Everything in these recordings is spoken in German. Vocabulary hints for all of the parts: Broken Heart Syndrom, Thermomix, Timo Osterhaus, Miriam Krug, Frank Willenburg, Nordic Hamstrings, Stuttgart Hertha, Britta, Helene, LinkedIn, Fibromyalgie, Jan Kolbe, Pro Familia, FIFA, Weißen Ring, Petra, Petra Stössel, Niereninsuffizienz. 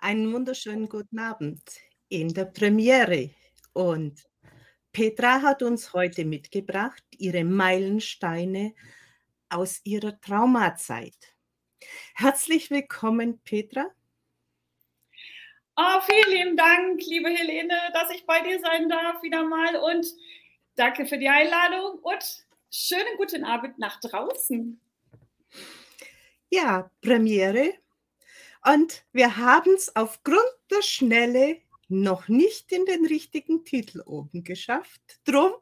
Einen wunderschönen guten Abend in der Premiere. Und Petra hat uns heute mitgebracht ihre Meilensteine aus ihrer Traumazeit. Herzlich willkommen, Petra. Oh, vielen lieben Dank, liebe Helene, dass ich bei dir sein darf wieder mal. Und danke für die Einladung und schönen guten Abend nach draußen. Ja, Premiere. Und wir haben es aufgrund der Schnelle noch nicht in den richtigen Titel oben geschafft. Drum,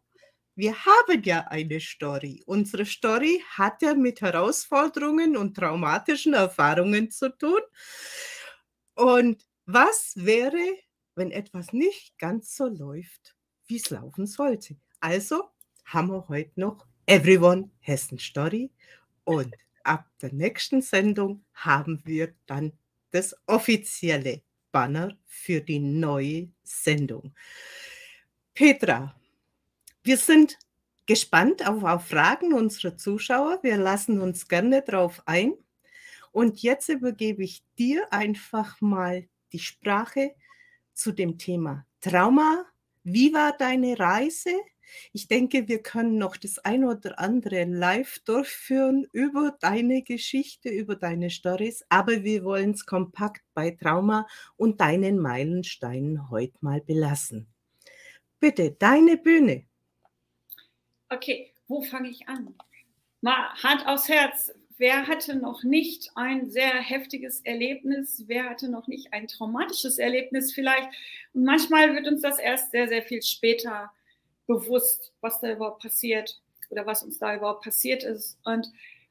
wir haben ja eine Story. Unsere Story hat ja mit Herausforderungen und traumatischen Erfahrungen zu tun. Und was wäre, wenn etwas nicht ganz so läuft, wie es laufen sollte? Also haben wir heute noch Everyone Hessen Story. Und ab der nächsten Sendung haben wir dann das offizielle Banner für die neue Sendung. Petra, wir sind gespannt auf Fragen unserer Zuschauer. Wir lassen uns gerne drauf ein. Und jetzt übergebe ich dir einfach mal die Sprache zu dem Thema Trauma. Wie war deine Reise? Ich denke, wir können noch das ein oder andere live durchführen über deine Geschichte, über deine Storys, aber wir wollen es kompakt bei Trauma und deinen Meilensteinen heute mal belassen. Bitte, deine Bühne. Okay, wo fange ich an? Mal Hand aufs Herz. Wer hatte noch nicht ein sehr heftiges Erlebnis? Wer hatte noch nicht ein traumatisches Erlebnis vielleicht? Und manchmal wird uns das erst sehr, sehr viel später bewusst, was da überhaupt passiert oder was uns da überhaupt passiert ist. Und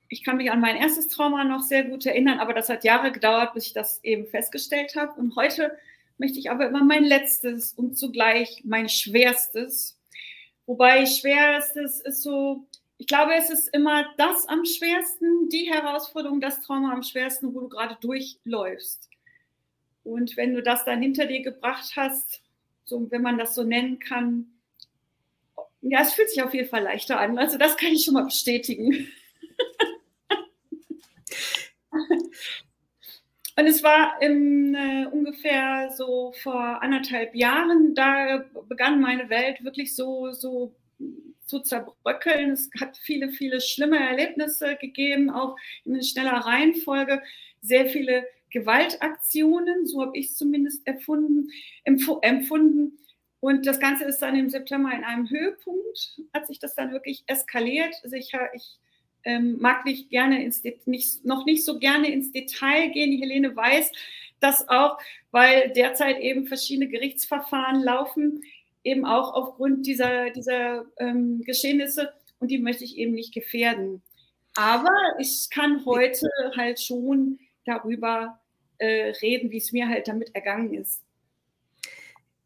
ich kann mich an mein erstes Trauma noch sehr gut erinnern, aber das hat Jahre gedauert, bis ich das eben festgestellt habe. Und heute möchte ich aber immer mein letztes und zugleich mein schwerstes. Wobei schwerstes ist so, ich glaube, es ist immer das am schwersten, die Herausforderung, das Trauma am schwersten, wo du gerade durchläufst. Und wenn du das dann hinter dir gebracht hast, so, wenn man das so nennen kann, ja, es fühlt sich auf jeden Fall leichter an. Also das kann ich schon mal bestätigen. Und es war ungefähr so vor 1,5 Jahren, da begann meine Welt wirklich so zu zerbröckeln. Es hat viele, viele schlimme Erlebnisse gegeben, auch in schneller Reihenfolge, sehr viele Gewaltaktionen, so habe ich es zumindest empfunden. Und das Ganze ist dann im September in einem Höhepunkt, hat sich das dann wirklich eskaliert. Also ich mag noch nicht so gerne ins Detail gehen. Die Helene weiß das auch, weil derzeit eben verschiedene Gerichtsverfahren laufen, eben auch aufgrund dieser Geschehnisse. Und die möchte ich eben nicht gefährden. Aber ich kann heute halt schon darüber reden, wie es mir halt damit ergangen ist.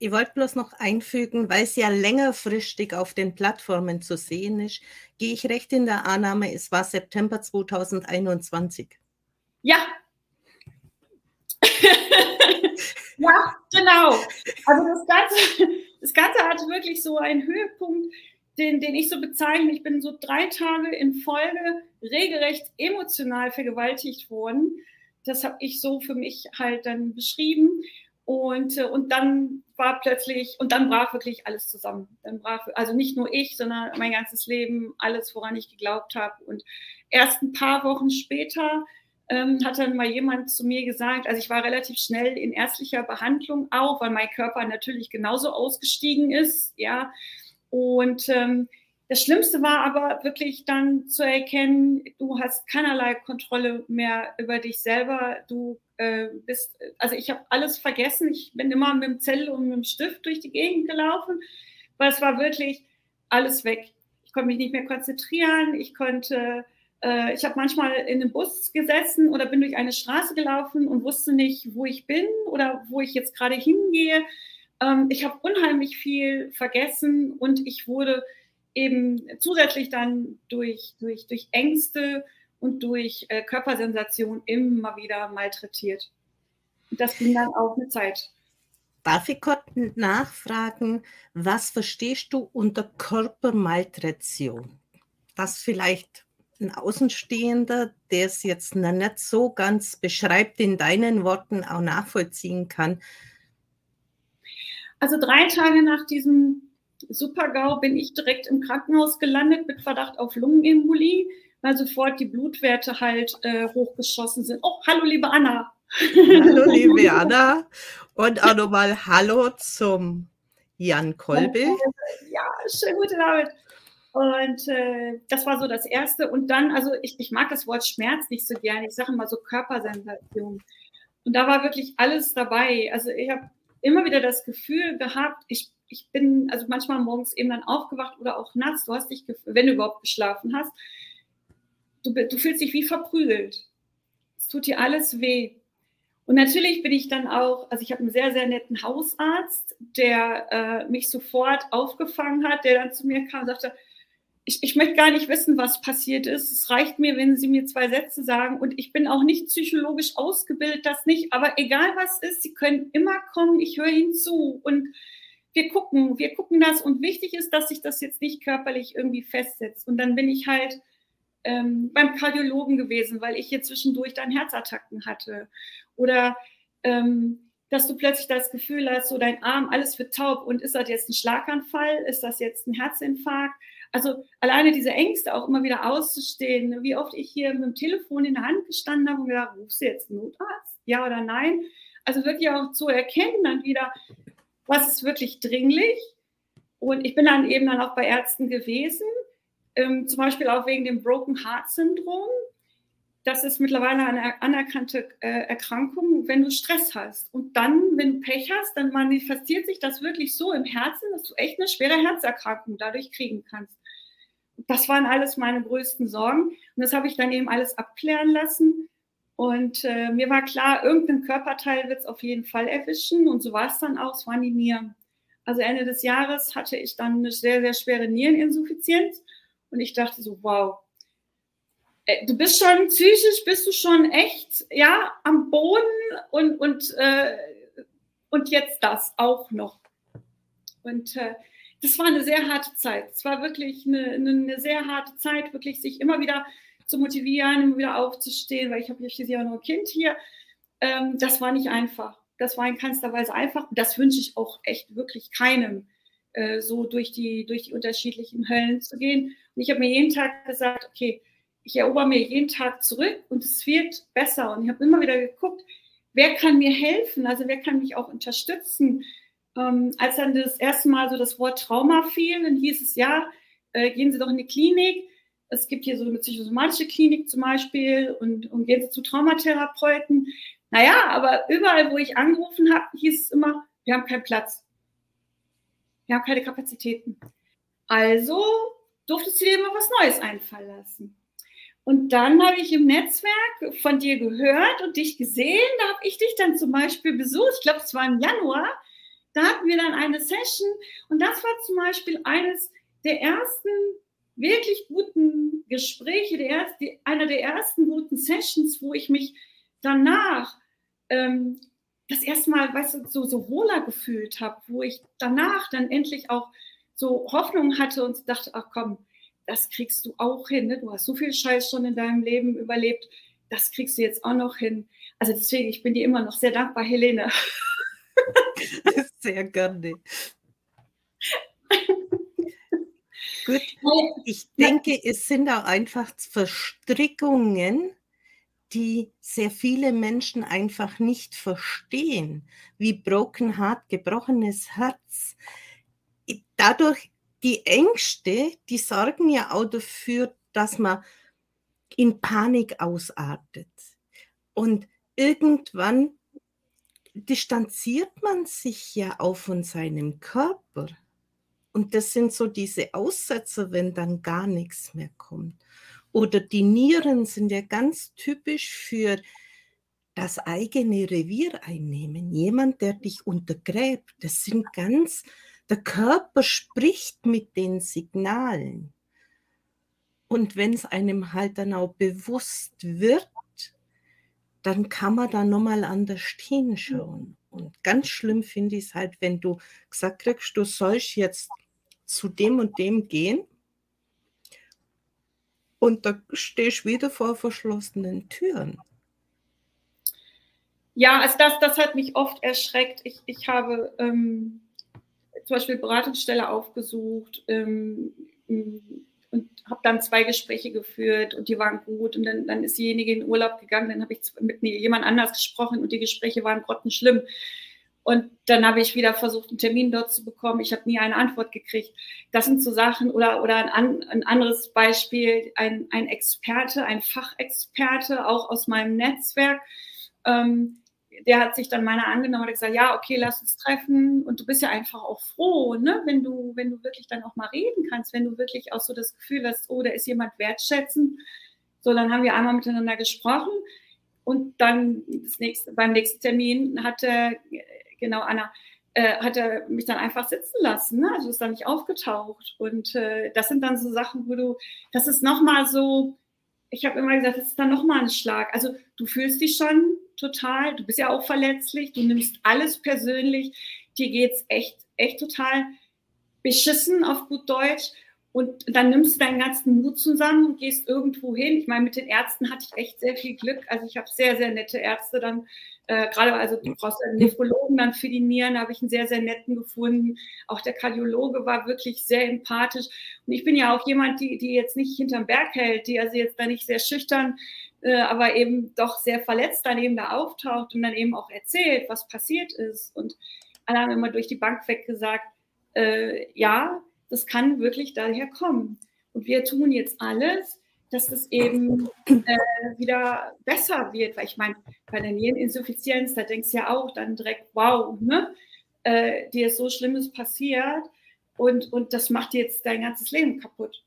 Ich wollte bloß noch einfügen, weil es ja längerfristig auf den Plattformen zu sehen ist, gehe ich recht in der Annahme, es war September 2021. Ja. Ja, genau. Also das Ganze hat wirklich so einen Höhepunkt, den ich so bezeichne. Ich bin so 3 Tage in Folge regelrecht emotional vergewaltigt worden. Das habe ich so für mich halt dann beschrieben. Und dann war plötzlich, und dann brach wirklich alles zusammen. Dann brach, also nicht nur ich, sondern mein ganzes Leben, alles, woran ich geglaubt habe. Und erst ein paar Wochen später hat dann mal jemand zu mir gesagt, also ich war relativ schnell in ärztlicher Behandlung auch, weil mein Körper natürlich genauso ausgestiegen ist, ja. Und das Schlimmste war aber wirklich dann zu erkennen, du hast keinerlei Kontrolle mehr über dich selber, du bist, also ich habe alles vergessen. Ich bin immer mit dem Zettel und mit dem Stift durch die Gegend gelaufen, weil es war wirklich alles weg. Ich konnte mich nicht mehr konzentrieren. Ich habe manchmal in einem Bus gesessen oder bin durch eine Straße gelaufen und wusste nicht, wo ich bin oder wo ich jetzt gerade hingehe. Ich habe unheimlich viel vergessen und ich wurde eben zusätzlich dann durch Ängste und durch Körpersensation immer wieder malträtiert. Das ging dann auch eine Zeit. Darf ich kurz nachfragen, was verstehst du unter Körpermalträtion? Das vielleicht ein Außenstehender, der es jetzt noch nicht so ganz beschreibt, in deinen Worten auch nachvollziehen kann? Also 3 Tage nach diesem Super-GAU bin ich direkt im Krankenhaus gelandet mit Verdacht auf Lungenembolie, weil sofort die Blutwerte halt hochgeschossen sind. Oh, hallo liebe Anna. Hallo liebe Anna und auch nochmal Hallo zum Jan Kolbe. Ja, schönen guten Abend. Und das war so das Erste. Und dann, also ich mag das Wort Schmerz nicht so gerne. Ich sage immer so Körpersensation. Und da war wirklich alles dabei. Also ich habe immer wieder das Gefühl gehabt, ich bin also manchmal morgens eben dann aufgewacht oder auch nachts, du hast dich, wenn du überhaupt geschlafen hast, du fühlst dich wie verprügelt. Es tut dir alles weh. Und natürlich bin ich dann auch, also ich habe einen sehr, sehr netten Hausarzt, der mich sofort aufgefangen hat, der dann zu mir kam und sagte, ich möchte gar nicht wissen, was passiert ist. Es reicht mir, wenn Sie mir 2 Sätze sagen. Und ich bin auch nicht psychologisch ausgebildet, das nicht. Aber egal was ist, Sie können immer kommen, ich höre Ihnen zu. Und wir gucken das. Und wichtig ist, dass sich das jetzt nicht körperlich irgendwie festsetzt. Und dann bin ich halt beim Kardiologen gewesen, weil ich hier zwischendurch dann Herzattacken hatte. Oder dass du plötzlich das Gefühl hast, so dein Arm, alles wird taub. Und ist das jetzt ein Schlaganfall? Ist das jetzt ein Herzinfarkt? Also alleine diese Ängste auch immer wieder auszustehen. Wie oft ich hier mit dem Telefon in der Hand gestanden habe und gedacht, rufst du jetzt einen Notarzt? Ja oder nein? Also wirklich auch zu erkennen dann wieder, was ist wirklich dringlich. Und ich bin dann eben auch bei Ärzten gewesen, zum Beispiel auch wegen dem Broken Heart Syndrom. Das ist mittlerweile eine anerkannte Erkrankung, wenn du Stress hast. Und dann, wenn du Pech hast, dann manifestiert sich das wirklich so im Herzen, dass du echt eine schwere Herzerkrankung dadurch kriegen kannst. Das waren alles meine größten Sorgen. Und das habe ich dann eben alles abklären lassen. Und mir war klar, irgendein Körperteil wird es auf jeden Fall erwischen. Und so war es dann auch, es waren die Nieren. Also Ende des Jahres hatte ich dann eine sehr, sehr schwere Niereninsuffizienz. Und ich dachte so, wow, du bist schon psychisch, bist du schon echt ja, am Boden und jetzt das auch noch. Und das war eine sehr harte Zeit. Es war wirklich eine sehr harte Zeit, wirklich sich immer wieder zu motivieren, immer wieder aufzustehen, weil ich habe ja noch ein Kind hier. Das war nicht einfach. Das war in keinster Weise einfach. Das wünsche ich auch echt wirklich keinem, so durch die unterschiedlichen Höllen zu gehen. Und ich habe mir jeden Tag gesagt, okay, ich erobere mir jeden Tag zurück und es wird besser. Und ich habe immer wieder geguckt, wer kann mir helfen, also wer kann mich auch unterstützen. Als dann das erste Mal so das Wort Trauma fiel, dann hieß es, ja, gehen Sie doch in die Klinik. Es gibt hier so eine psychosomatische Klinik zum Beispiel und gehen Sie zu Traumatherapeuten. Naja, aber überall, wo ich angerufen habe, hieß es immer, wir haben keinen Platz. Wir haben keine Kapazitäten. Also durftest du dir immer was Neues einfallen lassen. Und dann habe ich im Netzwerk von dir gehört und dich gesehen. Da habe ich dich dann zum Beispiel besucht. Ich glaube, es war im Januar. Da hatten wir dann eine Session. Und das war zum Beispiel eines der ersten wirklich guten Gespräche, einer der ersten guten Sessions, wo ich mich danach das erste Mal, weißt du, so wohler gefühlt habe, wo ich danach dann endlich auch so Hoffnung hatte und dachte, ach komm, das kriegst du auch hin, ne? Du hast so viel Scheiß schon in deinem Leben überlebt, das kriegst du jetzt auch noch hin. Also deswegen, ich bin dir immer noch sehr dankbar, Helene. Sehr gerne. Gut, ich denke, es sind auch einfach Verstrickungen, die sehr viele Menschen einfach nicht verstehen, wie Broken Heart, gebrochenes Herz. Dadurch die Ängste, die sorgen ja auch dafür, dass man in Panik ausartet. Und irgendwann distanziert man sich ja auch von seinem Körper. Und das sind so diese Aussetzer, wenn dann gar nichts mehr kommt. Oder die Nieren sind ja ganz typisch für das eigene Revier einnehmen. Jemand, der dich untergräbt, das sind ganz... Der Körper spricht mit den Signalen. Und wenn es einem halt dann auch bewusst wird, dann kann man da nochmal anders hinschauen. Und ganz schlimm finde ich es halt, wenn du gesagt kriegst, du sollst jetzt zu dem und dem gehen Und da stehst du wieder vor verschlossenen Türen. Ja, also das hat mich oft erschreckt. Ich habe zum Beispiel Beratungsstelle aufgesucht und habe dann 2 Gespräche geführt und die waren gut. Und dann ist diejenige in Urlaub gegangen, dann habe ich mit jemand anders gesprochen und die Gespräche waren grottenschlimm. Und dann habe ich wieder versucht, einen Termin dort zu bekommen. Ich habe nie eine Antwort gekriegt. Das sind so Sachen. Oder ein anderes Beispiel, ein Experte, ein Fachexperte, auch aus meinem Netzwerk, der hat sich dann meiner angenommen und gesagt, ja, okay, lass uns treffen. Und du bist ja einfach auch froh, ne? Wenn du wirklich dann auch mal reden kannst, wenn du wirklich auch so das Gefühl hast, oh, da ist jemand wertschätzend. So, dann haben wir einmal miteinander gesprochen. Und dann beim nächsten Termin hat er mich dann einfach sitzen lassen, ne? Also ist dann nicht aufgetaucht. Und das sind dann so Sachen, das ist nochmal so, ich habe immer gesagt, das ist dann nochmal ein Schlag. Also du fühlst dich schon total, du bist ja auch verletzlich, du nimmst alles persönlich, dir geht es echt total beschissen auf gut Deutsch. Und dann nimmst du deinen ganzen Mut zusammen und gehst irgendwo hin. Ich meine, mit den Ärzten hatte ich echt sehr viel Glück. Also ich habe sehr, sehr nette Ärzte dann, gerade, also du brauchst einen Nephrologen dann für die Nieren, da habe ich einen sehr, sehr netten gefunden. Auch der Kardiologe war wirklich sehr empathisch. Und ich bin ja auch jemand, die jetzt nicht hinterm Berg hält, die also jetzt da nicht sehr schüchtern, aber eben doch sehr verletzt dann eben da auftaucht und dann eben auch erzählt, was passiert ist. Und alle haben immer durch die Bank weg gesagt, ja, das kann wirklich daher kommen. Und wir tun jetzt alles, dass es eben wieder besser wird. Weil ich meine, bei der Niereninsuffizienz, da denkst du ja auch dann direkt, wow, ne? Dir ist so Schlimmes passiert und das macht dir jetzt dein ganzes Leben kaputt.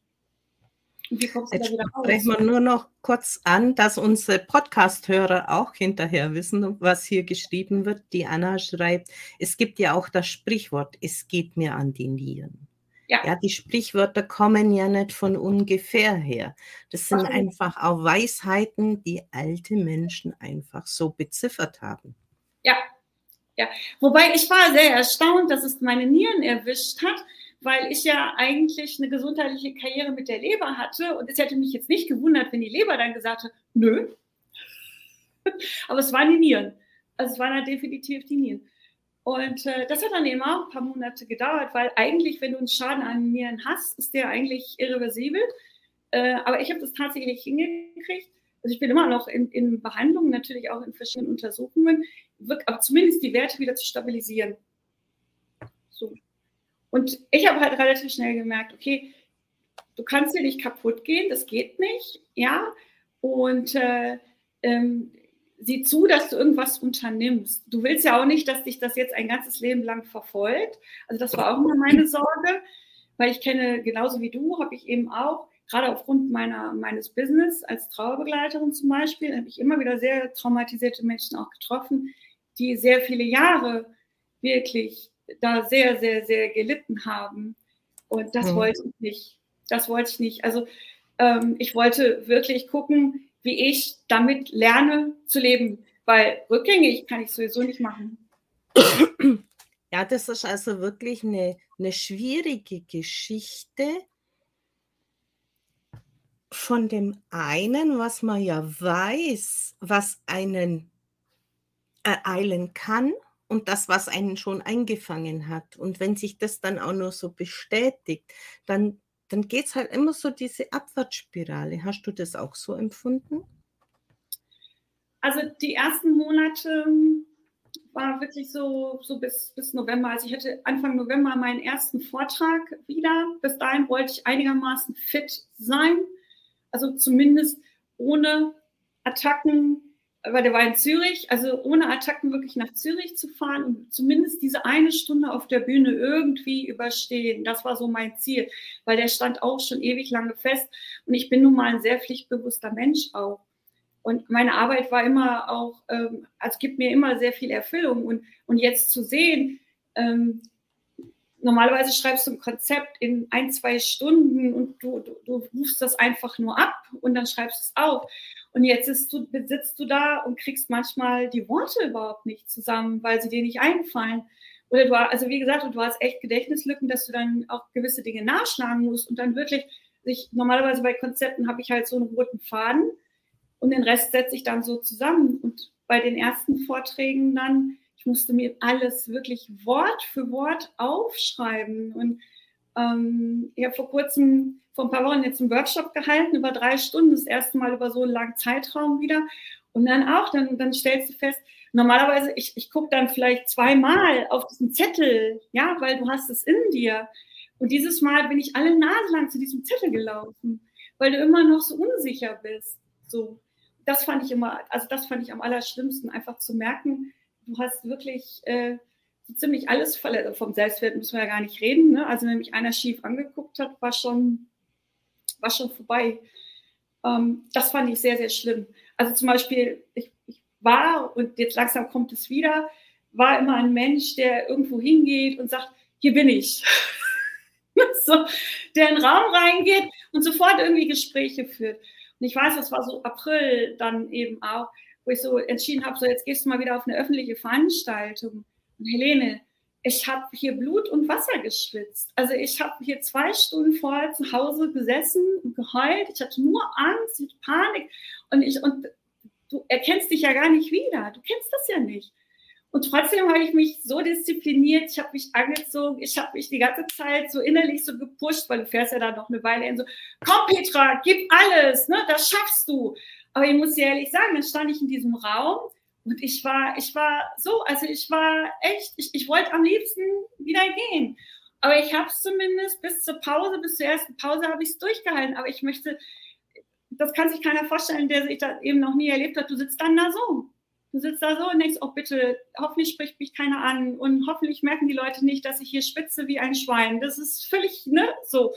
Und wie kommst du da wieder raus? Sprechen wir nur noch kurz an, dass unsere Podcast-Hörer auch hinterher wissen, was hier geschrieben wird. Die Anna schreibt, es gibt ja auch das Sprichwort, es geht mir an die Nieren. Ja, die Sprichwörter kommen ja nicht von ungefähr her. Das sind einfach auch Weisheiten, die alte Menschen einfach so beziffert haben. Ja. Wobei ich war sehr erstaunt, dass es meine Nieren erwischt hat, weil ich ja eigentlich eine gesundheitliche Karriere mit der Leber hatte. Und es hätte mich jetzt nicht gewundert, wenn die Leber dann gesagt hat, nö. Aber es waren die Nieren. Also es waren halt definitiv die Nieren. Und das hat dann eben auch ein paar Monate gedauert, weil eigentlich, wenn du einen Schaden an den Nieren hast, ist der eigentlich irreversibel. Aber ich habe das tatsächlich hingekriegt. Also ich bin immer noch in Behandlung, natürlich auch in verschiedenen Untersuchungen, aber zumindest die Werte wieder zu stabilisieren. So. Und ich habe halt relativ schnell gemerkt, okay, du kannst hier nicht kaputt gehen, das geht nicht, ja. Und sieh zu, dass du irgendwas unternimmst. Du willst ja auch nicht, dass dich das jetzt ein ganzes Leben lang verfolgt. Also das war auch immer meine Sorge, weil ich kenne, genauso wie du, habe ich eben auch, gerade aufgrund meines Business als Trauerbegleiterin zum Beispiel, habe ich immer wieder sehr traumatisierte Menschen auch getroffen, die sehr viele Jahre wirklich da sehr, sehr, sehr gelitten haben. Und das wollte ich nicht. Das wollte ich nicht. Also ich wollte wirklich gucken, wie ich damit lerne zu leben, weil rückgängig kann ich sowieso nicht machen. Ja, das ist also wirklich eine schwierige Geschichte von dem einen, was man ja weiß, was einen ereilen kann und das, was einen schon eingefangen hat. Und wenn sich das dann auch nur so bestätigt, dann geht es halt immer so diese Abwärtsspirale. Hast du das auch so empfunden? Also die ersten Monate war wirklich so bis November. Also ich hatte Anfang November meinen ersten Vortrag wieder. Bis dahin wollte ich einigermaßen fit sein. Also zumindest ohne Attacken, weil der war in Zürich, also ohne Attacken wirklich nach Zürich zu fahren und zumindest diese eine Stunde auf der Bühne irgendwie überstehen. Das war so mein Ziel, weil der stand auch schon ewig lange fest und ich bin nun mal ein sehr pflichtbewusster Mensch auch. Und meine Arbeit war immer auch, also gibt mir immer sehr viel Erfüllung und jetzt zu sehen, normalerweise schreibst du ein Konzept in 1, 2 Stunden und du rufst das einfach nur ab und dann schreibst du es auf. Und jetzt sitzt du da und kriegst manchmal die Worte überhaupt nicht zusammen, weil sie dir nicht einfallen. Oder du, also wie gesagt, du hast echt Gedächtnislücken, dass du dann auch gewisse Dinge nachschlagen musst und dann wirklich sich, normalerweise bei Konzepten habe ich halt so einen roten Faden und den Rest setze ich dann so zusammen. Und bei den ersten Vorträgen dann, ich musste mir alles wirklich Wort für Wort aufschreiben. Und ich habe vor ein paar Wochen jetzt einen Workshop gehalten, über 3 Stunden, das erste Mal über so einen langen Zeitraum wieder. Und dann stellst du fest, normalerweise, ich gucke dann vielleicht 2-mal auf diesen Zettel, ja, weil du hast es in dir. Und dieses Mal bin ich alle Nase lang zu diesem Zettel gelaufen, weil du immer noch so unsicher bist. So, das fand ich am allerschlimmsten, einfach zu merken, du hast wirklich so ziemlich alles verletzt. Vom Selbstwert müssen wir ja gar nicht reden, ne? Also wenn mich einer schief angeguckt hat, war schon vorbei. Das fand ich sehr, sehr schlimm. Also zum Beispiel, ich war, und jetzt langsam kommt es wieder, war immer ein Mensch, der irgendwo hingeht und sagt, hier bin ich. So, der in den Raum reingeht und sofort irgendwie Gespräche führt. Und ich weiß, das war so April dann eben auch, wo ich so entschieden habe, so jetzt gehst du mal wieder auf eine öffentliche Veranstaltung. Und Helene, ich habe hier Blut und Wasser geschwitzt. Also ich habe hier 2 Stunden vorher zu Hause gesessen und geheult. Ich hatte nur Angst und Panik. Und du erkennst dich ja gar nicht wieder. Du kennst das ja nicht. Und trotzdem habe ich mich so diszipliniert. Ich habe mich angezogen. Ich habe mich die ganze Zeit so innerlich so gepusht, weil du fährst ja da noch eine Weile hin. So, komm Petra, gib alles, ne? Das schaffst du. Aber ich muss dir ehrlich sagen, dann stand ich in diesem Raum. Und ich wollte am liebsten wieder gehen. Aber ich habe es zumindest bis zur ersten Pause habe ich es durchgehalten. Aber ich möchte, das kann sich keiner vorstellen, der sich das eben noch nie erlebt hat. Du sitzt da so und denkst, oh bitte, hoffentlich spricht mich keiner an. Und hoffentlich merken die Leute nicht, dass ich hier schwitze wie ein Schwein. Das ist völlig, ne, so.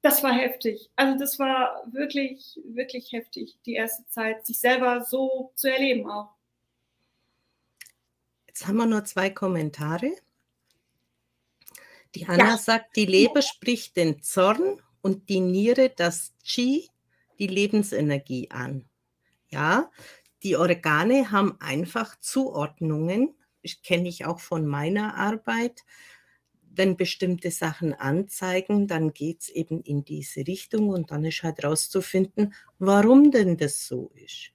Das war heftig. Also das war wirklich, wirklich heftig, die erste Zeit, sich selber so zu erleben auch. Jetzt haben wir nur 2 Kommentare. Die Anna sagt, die Leber spricht den Zorn und die Niere das Qi, die Lebensenergie an. Ja, die Organe haben einfach Zuordnungen. Das kenne ich auch von meiner Arbeit. Wenn bestimmte Sachen anzeigen, dann geht es eben in diese Richtung und dann ist halt rauszufinden, warum denn das so ist.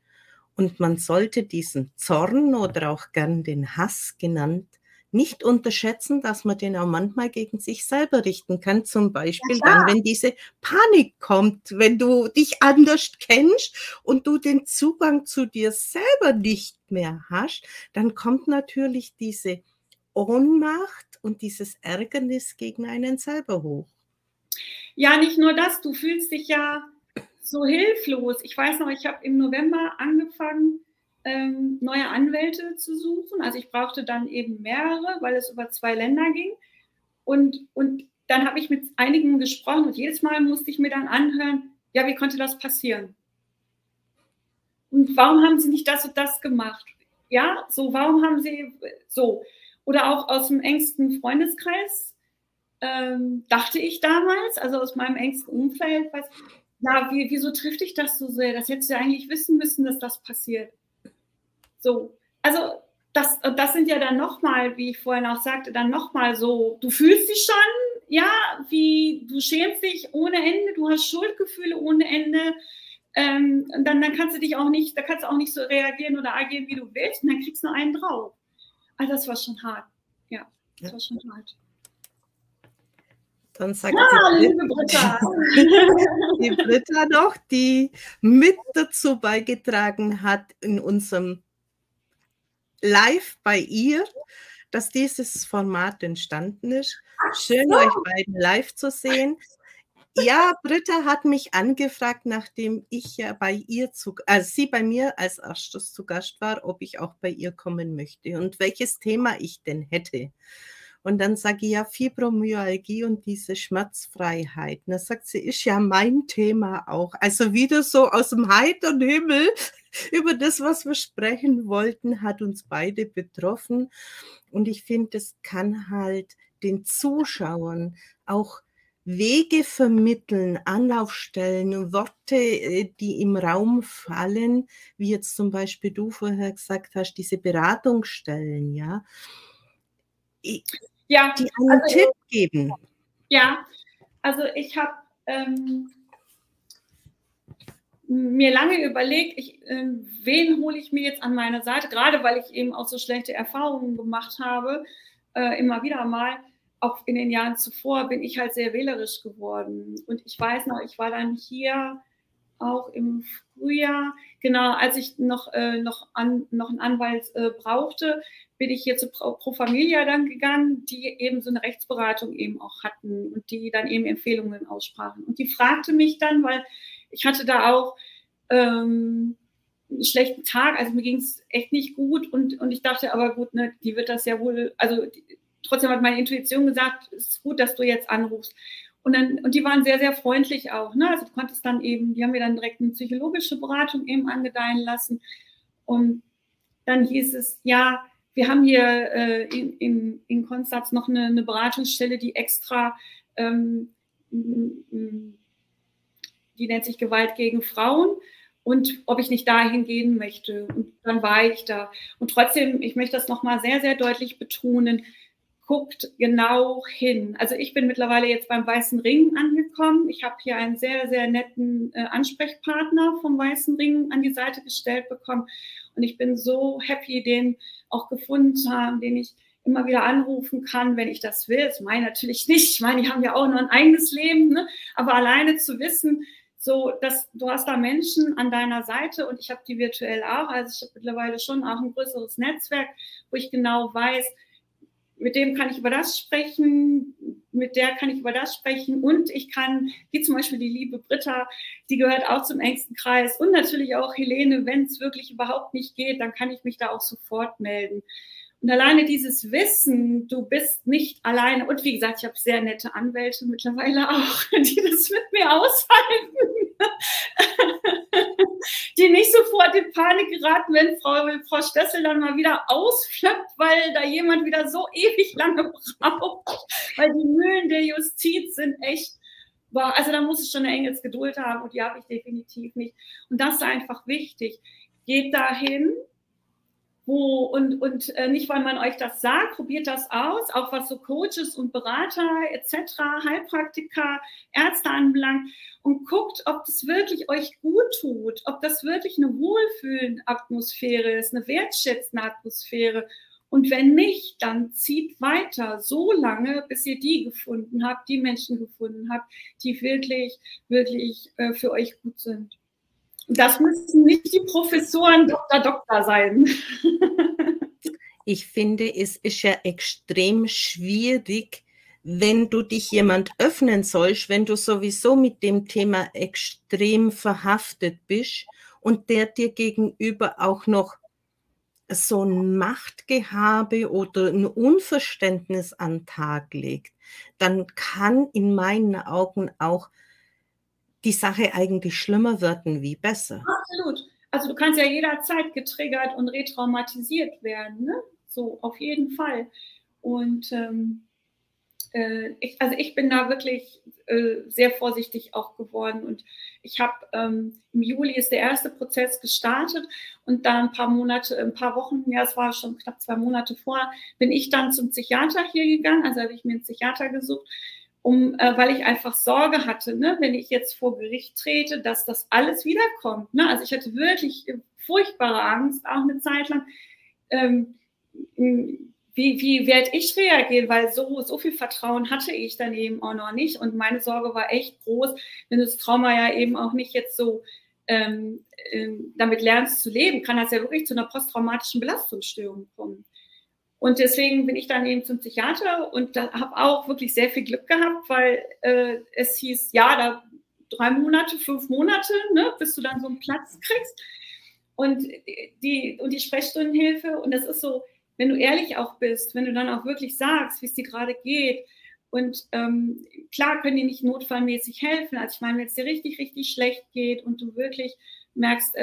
Und man sollte diesen Zorn oder auch gern den Hass genannt nicht unterschätzen, dass man den auch manchmal gegen sich selber richten kann. Zum Beispiel dann, wenn diese Panik kommt, wenn du dich anders kennst und du den Zugang zu dir selber nicht mehr hast, dann kommt natürlich diese Ohnmacht und dieses Ärgernis gegen einen selber hoch. Ja, nicht nur das, du fühlst dich ja so hilflos. Ich weiß noch, ich habe im November angefangen, neue Anwälte zu suchen. Also ich brauchte dann eben mehrere, weil es über 2 Länder ging. Und dann habe ich mit einigen gesprochen und jedes Mal musste ich mir dann anhören, ja, wie konnte das passieren? Und warum haben sie nicht das und das gemacht? Ja, so, warum haben sie so? Oder auch aus dem engsten Freundeskreis, dachte ich damals, also aus meinem engsten Umfeld, was ja, wieso trifft dich das so sehr? Das hättest du ja eigentlich wissen müssen, dass das passiert. So, also das sind ja dann nochmal, wie ich vorhin auch sagte, dann nochmal so, du fühlst dich schon, ja, wie du schämst dich ohne Ende, du hast Schuldgefühle ohne Ende. Und dann kannst du dich auch nicht, da kannst du auch nicht so reagieren oder agieren, wie du willst, und dann kriegst du noch einen drauf. Also das war schon hart. Ja, das war schon hart. Dann sagt die Britta noch, die mit dazu beigetragen hat in unserem Live bei ihr, dass dieses Format entstanden ist. Schön, euch beiden live zu sehen. Ja, Britta hat mich angefragt, nachdem ich ja bei ihr, sie bei mir als erstes zu Gast war, ob ich auch bei ihr kommen möchte und welches Thema ich denn hätte. Und dann sage ich ja Fibromyalgie und diese Schmerzfreiheit. Und dann sagt sie, ist ja mein Thema auch. Also wieder so aus dem heiteren Himmel über das, was wir sprechen wollten, hat uns beide betroffen. Und ich finde, das kann halt den Zuschauern auch Wege vermitteln, Anlaufstellen, Worte, die im Raum fallen, wie jetzt zum Beispiel du vorher gesagt hast, diese Beratungsstellen, ja. Die einen Tipp geben. Ja, also ich habe mir lange überlegt, wen hole ich mir jetzt an meine Seite, gerade weil ich eben auch so schlechte Erfahrungen gemacht habe, immer wieder mal, auch in den Jahren zuvor bin ich halt sehr wählerisch geworden. Und ich weiß noch, ich war dann hier auch im Frühjahr, genau, als ich noch einen Anwalt brauchte, bin ich hier zu Pro Familia dann gegangen, die eben so eine Rechtsberatung eben auch hatten und die dann eben Empfehlungen aussprachen. Und die fragte mich dann, weil ich hatte da auch einen schlechten Tag, also mir ging es echt nicht gut und ich dachte, aber gut, ne, die wird das ja wohl, also trotzdem hat meine Intuition gesagt, es ist gut, dass du jetzt anrufst. Und die waren sehr, sehr freundlich auch, ne? Also du konntest dann eben, die haben mir dann direkt eine psychologische Beratung eben angedeihen lassen. Und dann hieß es, ja, wir haben hier in Konstanz noch eine Beratungsstelle, die extra, die nennt sich Gewalt gegen Frauen. Und ob ich nicht dahin gehen möchte. Und dann war ich da. Und trotzdem, ich möchte das nochmal sehr, sehr deutlich betonen, guckt genau hin. Also ich bin mittlerweile jetzt beim Weißen Ring angekommen. Ich habe hier einen sehr, sehr netten Ansprechpartner vom Weißen Ring an die Seite gestellt bekommen. Und ich bin so happy, den auch gefunden zu haben, den ich immer wieder anrufen kann, wenn ich das will. Das meine ich natürlich nicht. Ich meine, die haben ja auch nur ein eigenes Leben, ne? Aber alleine zu wissen, so, dass du hast da Menschen an deiner Seite und ich habe die virtuell auch, also ich habe mittlerweile schon auch ein größeres Netzwerk, wo ich genau weiß, mit dem kann ich über das sprechen, mit der kann ich über das sprechen und ich kann, wie zum Beispiel die liebe Britta, die gehört auch zum engsten Kreis und natürlich auch Helene, wenn es wirklich überhaupt nicht geht, dann kann ich mich da auch sofort melden. Und alleine dieses Wissen, du bist nicht alleine. Und wie gesagt, ich habe sehr nette Anwälte mittlerweile auch, die das mit mir aushalten. Die nicht sofort in Panik geraten, wenn Frau Stössel dann mal wieder ausflippt, weil da jemand wieder so ewig lange braucht. Weil die Mühlen der Justiz sind echt, boah, also da muss ich schon eine Engelsgeduld haben und die habe ich definitiv nicht. Und das ist einfach wichtig. Geht dahin. Nicht, weil man euch das sagt, probiert das aus, auch was so Coaches und Berater etc., Heilpraktiker, Ärzte anbelangt und guckt, ob das wirklich euch gut tut, ob das wirklich eine wohlfühlende Atmosphäre ist, eine wertschätzende Atmosphäre und wenn nicht, dann zieht weiter so lange, bis ihr die Menschen gefunden habt, die wirklich, wirklich für euch gut sind. Das müssen nicht die Professoren Doktor sein. Ich finde, es ist ja extrem schwierig, wenn du dich jemand öffnen sollst, wenn du sowieso mit dem Thema extrem verhaftet bist und der dir gegenüber auch noch so ein Machtgehabe oder ein Unverständnis an den Tag legt. Dann kann in meinen Augen auch die Sache eigentlich schlimmer werden wie besser. Absolut. Also du kannst ja jederzeit getriggert und retraumatisiert werden, ne? So, auf jeden Fall. Und ich bin da wirklich sehr vorsichtig auch geworden. Und ich habe, im Juli ist der erste Prozess gestartet und da es war schon knapp 2 Monate vorher, bin ich dann zum Psychiater hier gegangen, also habe ich mir einen Psychiater gesucht, weil ich einfach Sorge hatte, ne, wenn ich jetzt vor Gericht trete, dass das alles wiederkommt. Ne? Also ich hatte wirklich furchtbare Angst, auch eine Zeit lang, wie werde ich reagieren, weil so viel Vertrauen hatte ich dann eben auch noch nicht. Und meine Sorge war echt groß, wenn du das Trauma ja eben auch nicht jetzt so damit lernst zu leben, kann das ja wirklich zu einer posttraumatischen Belastungsstörung kommen. Und deswegen bin ich dann eben zum Psychiater und habe auch wirklich sehr viel Glück gehabt, weil es hieß, ja, da 3 Monate, 5 Monate, ne, bis du dann so einen Platz kriegst und die Sprechstundenhilfe. Und das ist so, wenn du ehrlich auch bist, wenn du dann auch wirklich sagst, wie es dir gerade geht. Und klar können die nicht notfallmäßig helfen. Also ich meine, wenn es dir richtig, richtig schlecht geht und du wirklich merkst,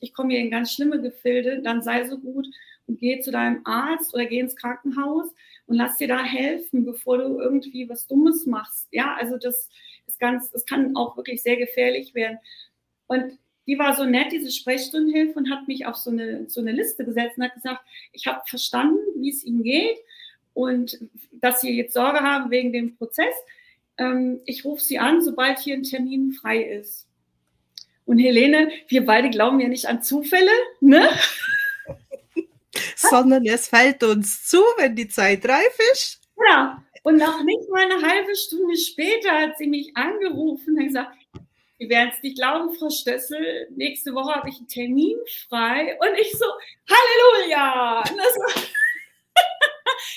ich komme hier in ganz schlimme Gefilde, dann sei so gut und geh zu deinem Arzt oder geh ins Krankenhaus und lass dir da helfen, bevor du irgendwie was Dummes machst. Ja, also das kann auch wirklich sehr gefährlich werden. Und die war so nett, diese Sprechstundenhilfe, und hat mich auf so eine Liste gesetzt und hat gesagt, ich habe verstanden, wie es Ihnen geht und dass Sie jetzt Sorge haben wegen dem Prozess. Ich rufe Sie an, sobald hier ein Termin frei ist. Und Helene, wir beide glauben ja nicht an Zufälle, ne? Sondern es fällt uns zu, wenn die Zeit reif ist. Ja, und noch nicht mal eine halbe Stunde später hat sie mich angerufen und gesagt, wir werden es nicht glauben, Frau Stössel, nächste Woche habe ich einen Termin frei. Und ich so, Halleluja! Und das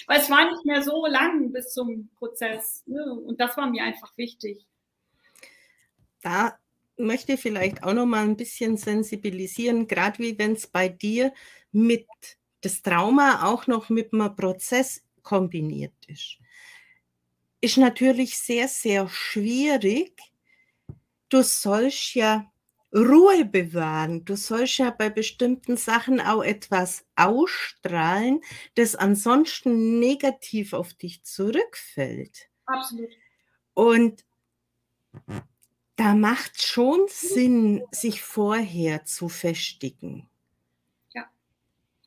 weil es war nicht mehr so lang bis zum Prozess. Ne? Und das war mir einfach wichtig. Da möchte ich vielleicht auch noch mal ein bisschen sensibilisieren, gerade wie wenn es bei dir mit das Trauma auch noch mit einem Prozess kombiniert ist. Ist natürlich sehr, sehr schwierig. Du sollst ja Ruhe bewahren. Du sollst ja bei bestimmten Sachen auch etwas ausstrahlen, das ansonsten negativ auf dich zurückfällt. Absolut. Und da macht schon Sinn, sich vorher zu festigen. Ja,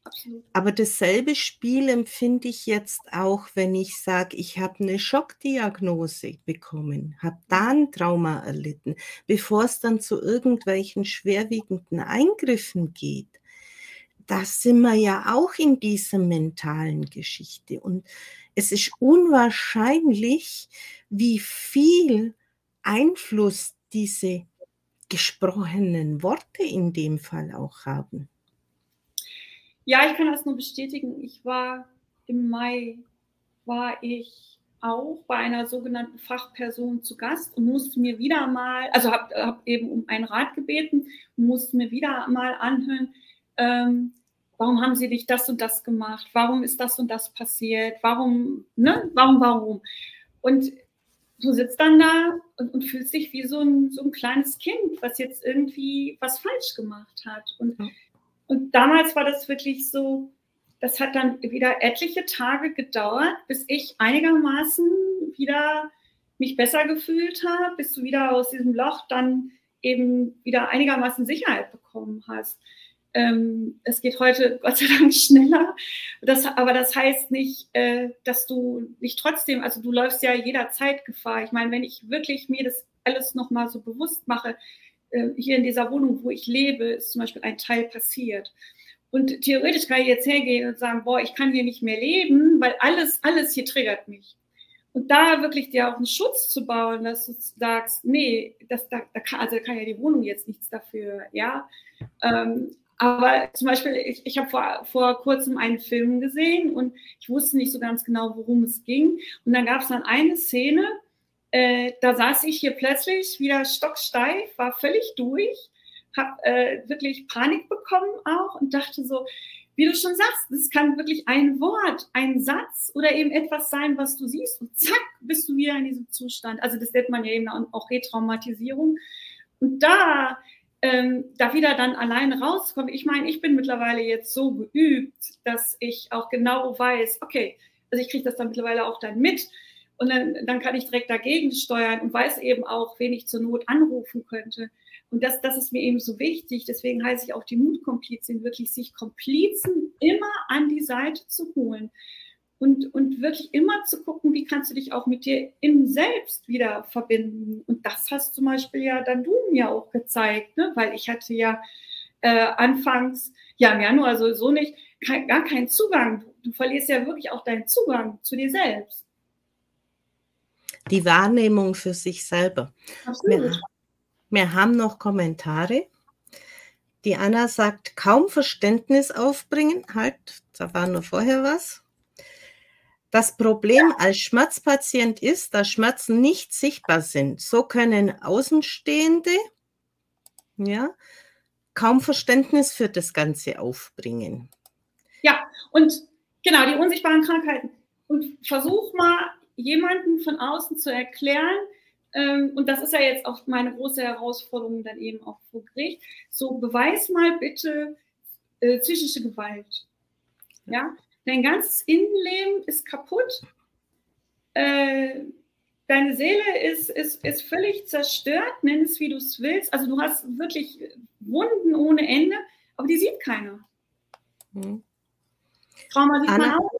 absolut. Aber dasselbe Spiel empfinde ich jetzt auch, wenn ich sage, ich habe eine Schockdiagnose bekommen, habe da ein Trauma erlitten, bevor es dann zu irgendwelchen schwerwiegenden Eingriffen geht. Da sind wir ja auch in dieser mentalen Geschichte. Und es ist unwahrscheinlich, wie viel Einfluss diese gesprochenen Worte in dem Fall auch haben. Ja, ich kann das nur bestätigen. Ich war im Mai, auch bei einer sogenannten Fachperson zu Gast und musste mir wieder mal, also habe eben um einen Rat gebeten, musste mir wieder mal anhören, warum haben sie dich das und das gemacht? Warum ist das und das passiert? Warum, ne? Warum? Und du sitzt dann da und fühlst dich wie so ein kleines Kind, was jetzt irgendwie was falsch gemacht hat. Und damals war das wirklich so, das hat dann wieder etliche Tage gedauert, bis ich einigermaßen wieder mich besser gefühlt habe, bis du wieder aus diesem Loch dann eben wieder einigermaßen Sicherheit bekommen hast. Es geht heute Gott sei Dank schneller, aber das heißt nicht, dass du nicht trotzdem, also du läufst ja jederzeit Gefahr. Ich meine, wenn ich wirklich mir das alles nochmal so bewusst mache, hier in dieser Wohnung, wo ich lebe, ist zum Beispiel ein Teil passiert. Und theoretisch kann ich jetzt hergehen und sagen, boah, ich kann hier nicht mehr leben, weil alles hier triggert mich. Und da wirklich dir auch einen Schutz zu bauen, dass du sagst, nee, da kann ja die Wohnung jetzt nichts dafür, ja. Aber zum Beispiel, ich habe vor kurzem einen Film gesehen und ich wusste nicht so ganz genau, worum es ging. Und dann gab es dann eine Szene, da saß ich hier plötzlich wieder stocksteif, war völlig durch, habe wirklich Panik bekommen auch und dachte so, wie du schon sagst, das kann wirklich ein Wort, ein Satz oder eben etwas sein, was du siehst und zack, bist du wieder in diesem Zustand. Also das nennt man ja eben auch Retraumatisierung. Und da wieder dann alleine rauskommen. Ich meine, ich bin mittlerweile jetzt so geübt, dass ich auch genau weiß, okay, also ich kriege das dann mittlerweile auch dann mit und dann kann ich direkt dagegen steuern und weiß eben auch, wen ich zur Not anrufen könnte. Und das ist mir eben so wichtig. Deswegen heiße ich auch die Mutkomplizin, wirklich sich Komplizen immer an die Seite zu holen und wirklich immer zu gucken, wie kannst du dich auch mit dir im Selbst wieder verbinden. Und das hast zum Beispiel ja dann du mir auch gezeigt, ne? Weil ich hatte ja anfangs, ja im Januar sowieso nicht, gar keinen Zugang. Du verlierst ja wirklich auch deinen Zugang zu dir selbst. Die Wahrnehmung für sich selber. Absolut. Wir haben noch Kommentare. Die Anna sagt, kaum Verständnis aufbringen. Halt, da war nur vorher was. Das Problem als Schmerzpatient ist, dass Schmerzen nicht sichtbar sind. So können Außenstehende kaum Verständnis für das Ganze aufbringen. Ja, und genau, die unsichtbaren Krankheiten. Und versuch mal, jemanden von außen zu erklären, und das ist ja jetzt auch meine große Herausforderung dann eben auch vor Gericht, so beweis mal bitte psychische Gewalt. Ja. Dein ganzes Innenleben ist kaputt. Deine Seele ist völlig zerstört, nenn es wie du es willst. Also du hast wirklich Wunden ohne Ende, aber die sieht keiner. Trauma sieht man auch.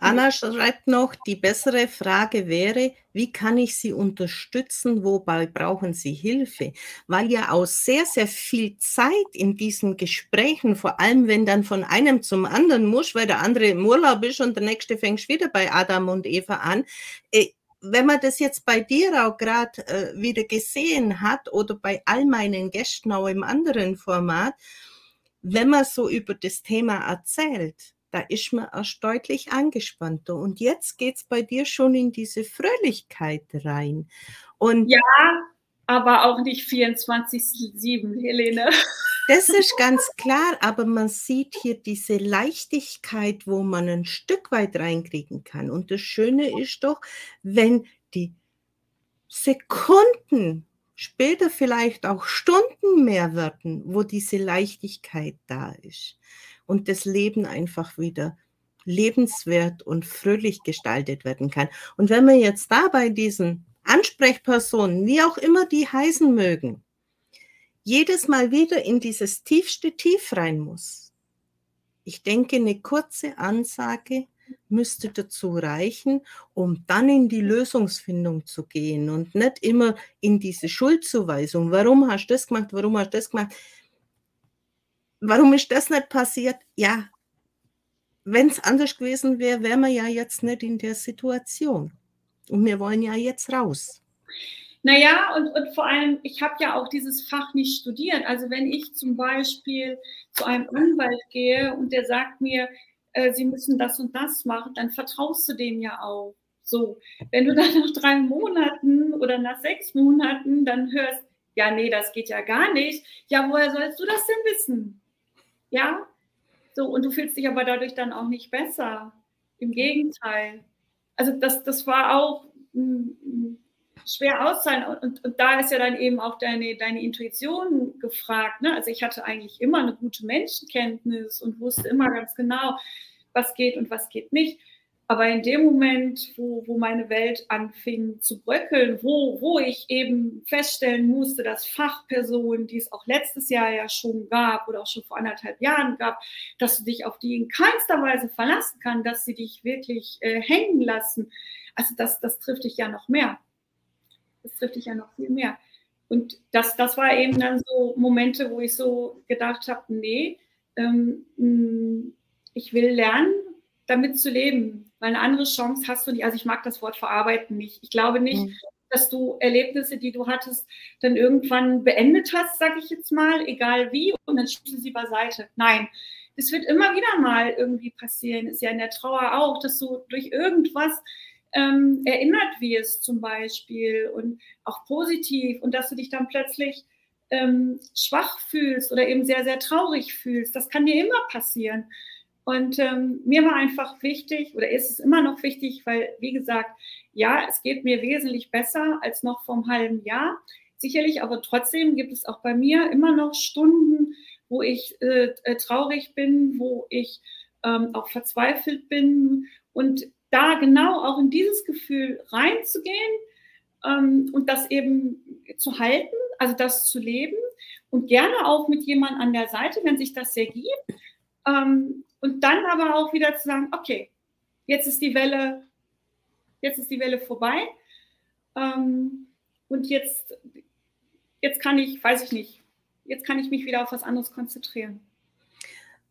Anna schreibt noch, die bessere Frage wäre, wie kann ich Sie unterstützen, wobei brauchen Sie Hilfe? Weil ja auch sehr, sehr viel Zeit in diesen Gesprächen, vor allem wenn dann von einem zum anderen muss, weil der andere im Urlaub ist und der nächste fängt wieder bei Adam und Eva an. Wenn man das jetzt bei dir auch gerade wieder gesehen hat oder bei all meinen Gästen auch im anderen Format, wenn man so über das Thema erzählt, da ist man erst deutlich angespannter. Und jetzt geht es bei dir schon in diese Fröhlichkeit rein. Und ja, aber auch nicht 24/7, Helene. Das ist ganz klar, aber man sieht hier diese Leichtigkeit, wo man ein Stück weit reinkriegen kann. Und das Schöne ist doch, wenn die Sekunden später vielleicht auch Stunden mehr werden, wo diese Leichtigkeit da ist und das Leben einfach wieder lebenswert und fröhlich gestaltet werden kann. Und wenn wir jetzt da bei diesen Ansprechpersonen, wie auch immer die heißen mögen, jedes Mal wieder in dieses tiefste Tief rein muss. Ich denke, eine kurze Ansage müsste dazu reichen, um dann in die Lösungsfindung zu gehen und nicht immer in diese Schuldzuweisung. Warum hast du das gemacht? Warum hast du das gemacht? Warum ist das nicht passiert? Ja, wenn es anders gewesen wäre, wären wir ja jetzt nicht in der Situation. Und wir wollen ja jetzt raus. Naja, und vor allem, ich habe ja auch dieses Fach nicht studiert. Also wenn ich zum Beispiel zu einem Anwalt gehe und der sagt mir, Sie müssen das und das machen, dann vertraust du dem ja auch. So, wenn du dann nach 3 Monaten oder nach 6 Monaten dann hörst, ja, nee, das geht ja gar nicht. Ja, woher sollst du das denn wissen? Ja? So, und du fühlst dich aber dadurch dann auch nicht besser. Im Gegenteil. Also das war auch schwer auszahlen. Und da ist ja dann eben auch deine Intuition gefragt. Ne? Also ich hatte eigentlich immer eine gute Menschenkenntnis und wusste immer ganz genau, was geht und was geht nicht. Aber in dem Moment, wo meine Welt anfing zu bröckeln, wo ich eben feststellen musste, dass Fachpersonen, die es auch letztes Jahr ja schon gab oder auch schon vor anderthalb Jahren gab, dass du dich auf die in keinster Weise verlassen kannst, dass sie dich wirklich hängen lassen. Also das trifft dich ja noch mehr. Das trifft dich ja noch viel mehr. Und das war eben dann so Momente, wo ich so gedacht habe, nee, ich will lernen, damit zu leben, weil eine andere Chance hast du nicht. Also ich mag das Wort verarbeiten nicht. Ich glaube nicht, dass du Erlebnisse, die du hattest, dann irgendwann beendet hast, sage ich jetzt mal, egal wie, und dann schiebst du sie beiseite. Nein, es wird immer wieder mal irgendwie passieren. Ist ja in der Trauer auch, dass du durch irgendwas erinnert wirst zum Beispiel und auch positiv und dass du dich dann plötzlich schwach fühlst oder eben sehr, sehr traurig fühlst. Das kann dir immer passieren. Und mir war einfach wichtig, oder ist es immer noch wichtig, weil, wie gesagt, ja, es geht mir wesentlich besser als noch vor einem halben Jahr. Sicherlich, aber trotzdem gibt es auch bei mir immer noch Stunden, wo ich traurig bin, wo ich auch verzweifelt bin. Und da genau auch in dieses Gefühl reinzugehen und das eben zu halten, also das zu leben und gerne auch mit jemandem an der Seite, wenn sich das ergibt. Und dann aber auch wieder zu sagen, okay, jetzt ist die Welle vorbei und jetzt kann ich, weiß ich nicht, jetzt kann ich mich wieder auf was anderes konzentrieren.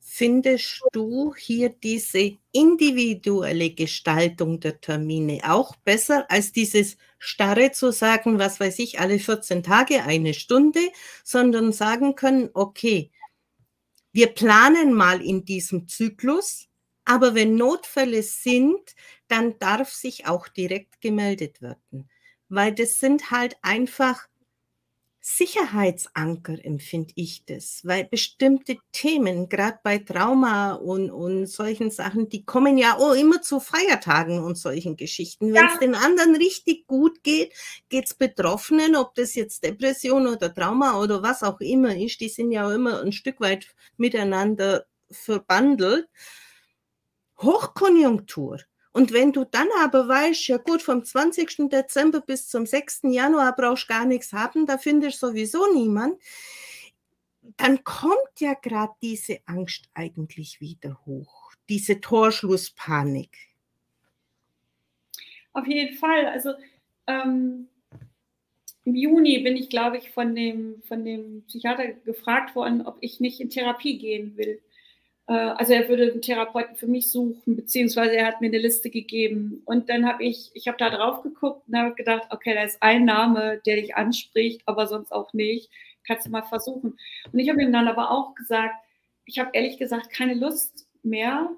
Findest du hier diese individuelle Gestaltung der Termine auch besser als dieses starre zu sagen, was weiß ich, alle 14 Tage eine Stunde, sondern sagen können, okay, wir planen mal in diesem Zyklus, aber wenn Notfälle sind, dann darf sich auch direkt gemeldet werden. Weil das sind halt einfach Sicherheitsanker, empfinde ich das. Weil bestimmte Themen, gerade bei Trauma und solchen Sachen, die kommen ja immer zu Feiertagen und solchen Geschichten. Wenn es den anderen richtig gut geht, geht es Betroffenen, ob das jetzt Depression oder Trauma oder was auch immer ist, die sind ja immer ein Stück weit miteinander verbandelt. Hochkonjunktur. Und wenn du dann aber weißt, ja gut, vom 20. Dezember bis zum 6. Januar brauchst du gar nichts haben, da findest du sowieso niemand. dann kommt ja gerade diese Angst eigentlich wieder hoch, diese Torschlusspanik. Auf jeden Fall. Also im Juni bin ich, glaube ich, von dem Psychiater gefragt worden, ob ich nicht in Therapie gehen will. Also er würde einen Therapeuten für mich suchen, beziehungsweise er hat mir eine Liste gegeben. Und dann habe ich da drauf geguckt und habe gedacht, okay, da ist ein Name, der dich anspricht, aber sonst auch nicht. Kannst du mal versuchen. Und ich habe ihm dann aber auch gesagt, ich habe ehrlich gesagt keine Lust mehr.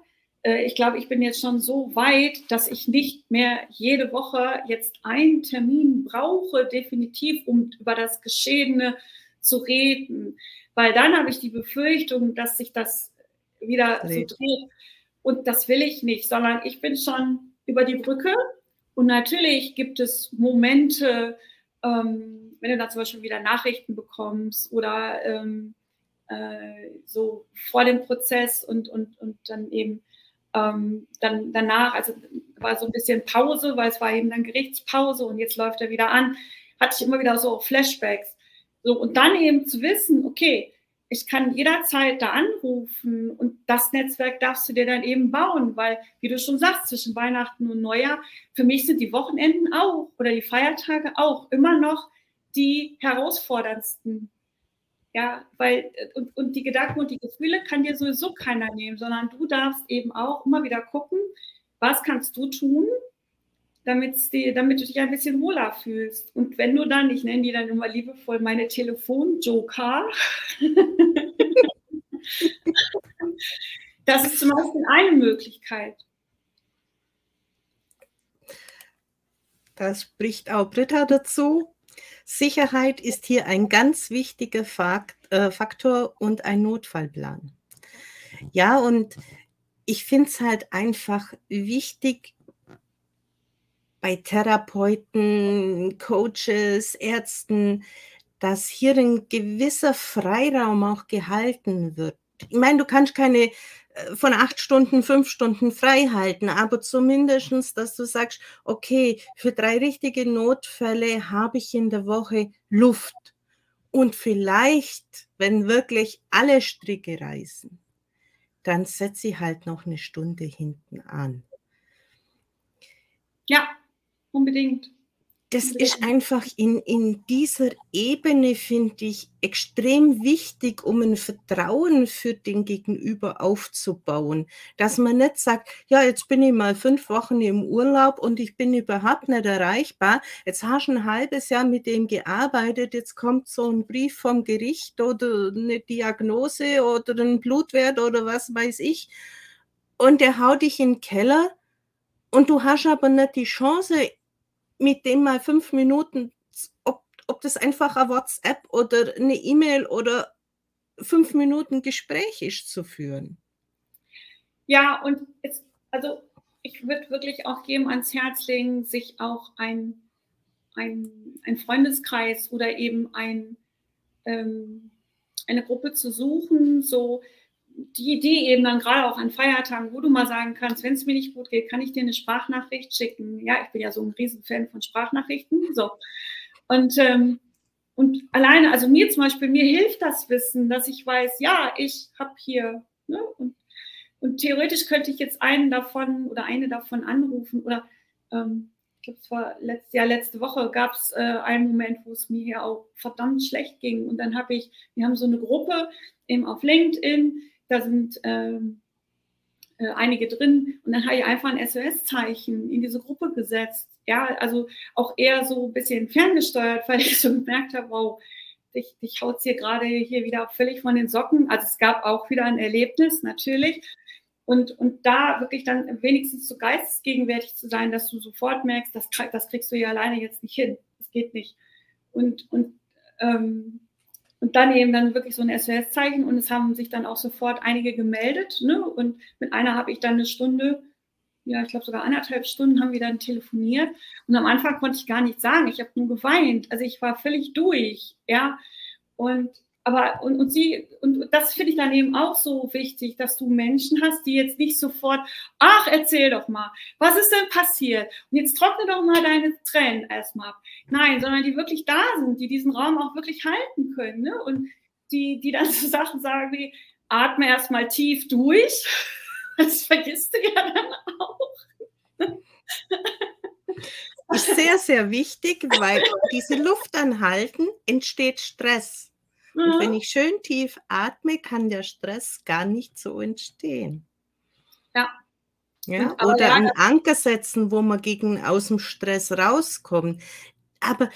Ich glaube, ich bin jetzt schon so weit, dass ich nicht mehr jede Woche jetzt einen Termin brauche, definitiv, um über das Geschehene zu reden. Weil dann habe ich die Befürchtung, dass sich das wieder so dreht. Und das will ich nicht, sondern ich bin schon über die Brücke. Und natürlich gibt es Momente, wenn du da zum Beispiel wieder Nachrichten bekommst oder so vor dem Prozess und dann eben danach, also war so ein bisschen Pause, weil es war eben dann Gerichtspause und jetzt läuft er wieder an, hatte ich immer wieder so Flashbacks. So, und dann eben zu wissen, okay, ich kann jederzeit da anrufen und das Netzwerk darfst du dir dann eben bauen, weil, wie du schon sagst, zwischen Weihnachten und Neujahr, für mich sind die Wochenenden auch oder die Feiertage auch immer noch die herausforderndsten. Ja, weil, und die Gedanken und die Gefühle kann dir sowieso keiner nehmen, sondern du darfst eben auch immer wieder gucken, was kannst du tun, damit du dich ein bisschen wohler fühlst. Und wenn du dann, ich nenne die dann immer liebevoll meine Telefonjoker, das ist zum Beispiel eine Möglichkeit. Da spricht auch Britta dazu. Sicherheit ist hier ein ganz wichtiger Faktor und ein Notfallplan. Ja, und ich finde es halt einfach wichtig, bei Therapeuten, Coaches, Ärzten, dass hier ein gewisser Freiraum auch gehalten wird. Ich meine, du kannst keine von 8 Stunden, 5 Stunden frei halten, aber zumindest, dass du sagst, okay, für 3 richtige Notfälle habe ich in der Woche Luft. Und vielleicht, wenn wirklich alle Stricke reißen, dann setze ich halt noch eine Stunde hinten an. Ja. Unbedingt. Das ist einfach in dieser Ebene, finde ich, extrem wichtig, um ein Vertrauen für den Gegenüber aufzubauen. Dass man nicht sagt, ja, jetzt bin ich mal 5 Wochen im Urlaub und ich bin überhaupt nicht erreichbar. Jetzt hast du ein halbes Jahr mit dem gearbeitet, jetzt kommt so ein Brief vom Gericht oder eine Diagnose oder ein Blutwert oder was weiß ich. Und der haut dich in den Keller. Und du hast aber nicht die Chance, mit dem mal 5 Minuten, ob das einfach ein WhatsApp oder eine E-Mail oder 5 Minuten Gespräch ist, zu führen. Ja, und es, also ich würde wirklich auch jedem ans Herz legen, sich auch ein Freundeskreis oder eben eine Gruppe zu suchen, so die eben dann gerade auch an Feiertagen, wo du mal sagen kannst, wenn es mir nicht gut geht, kann ich dir eine Sprachnachricht schicken. Ja, ich bin ja so ein Riesenfan von Sprachnachrichten. So. Und alleine, also mir zum Beispiel, mir hilft das Wissen, dass ich weiß, ja, ich habe hier, ne, und theoretisch könnte ich jetzt einen davon oder eine davon anrufen. Oder ich glaube, es war letzte Woche gab es einen Moment, wo es mir hier auch verdammt schlecht ging. Und dann wir haben so eine Gruppe eben auf LinkedIn, da sind einige drin und dann habe ich einfach ein SOS-Zeichen in diese Gruppe gesetzt. Ja, also auch eher so ein bisschen ferngesteuert, weil ich so gemerkt habe, wow, ich haut es hier gerade wieder völlig von den Socken. Also es gab auch wieder ein Erlebnis, natürlich. Und da wirklich dann wenigstens so geistesgegenwärtig zu sein, dass du sofort merkst, das kriegst du ja alleine jetzt nicht hin. Das geht nicht. Und dann eben dann wirklich so ein SOS-Zeichen und es haben sich dann auch sofort einige gemeldet. Ne? Und mit einer habe ich dann eine Stunde, ja, ich glaube sogar 1,5 Stunden haben wir dann telefoniert. Und am Anfang konnte ich gar nichts sagen. Ich habe nur geweint. Also ich war völlig durch. Ja? Und das finde ich dann eben auch so wichtig, dass du Menschen hast, die jetzt nicht sofort, ach, erzähl doch mal, was ist denn passiert? Und jetzt trockne doch mal deine Tränen erstmal ab. Nein, sondern die wirklich da sind, die diesen Raum auch wirklich halten können. Ne? Und die dann so Sachen sagen wie, atme erstmal tief durch. Das vergisst du ja dann auch. Das ist sehr, sehr wichtig, weil diese Luft anhalten entsteht Stress. Und wenn ich schön tief atme, kann der Stress gar nicht so entstehen. Ja. Ja? Oder ja, einen Anker setzen, wo man aus dem Stress rauskommt. Aber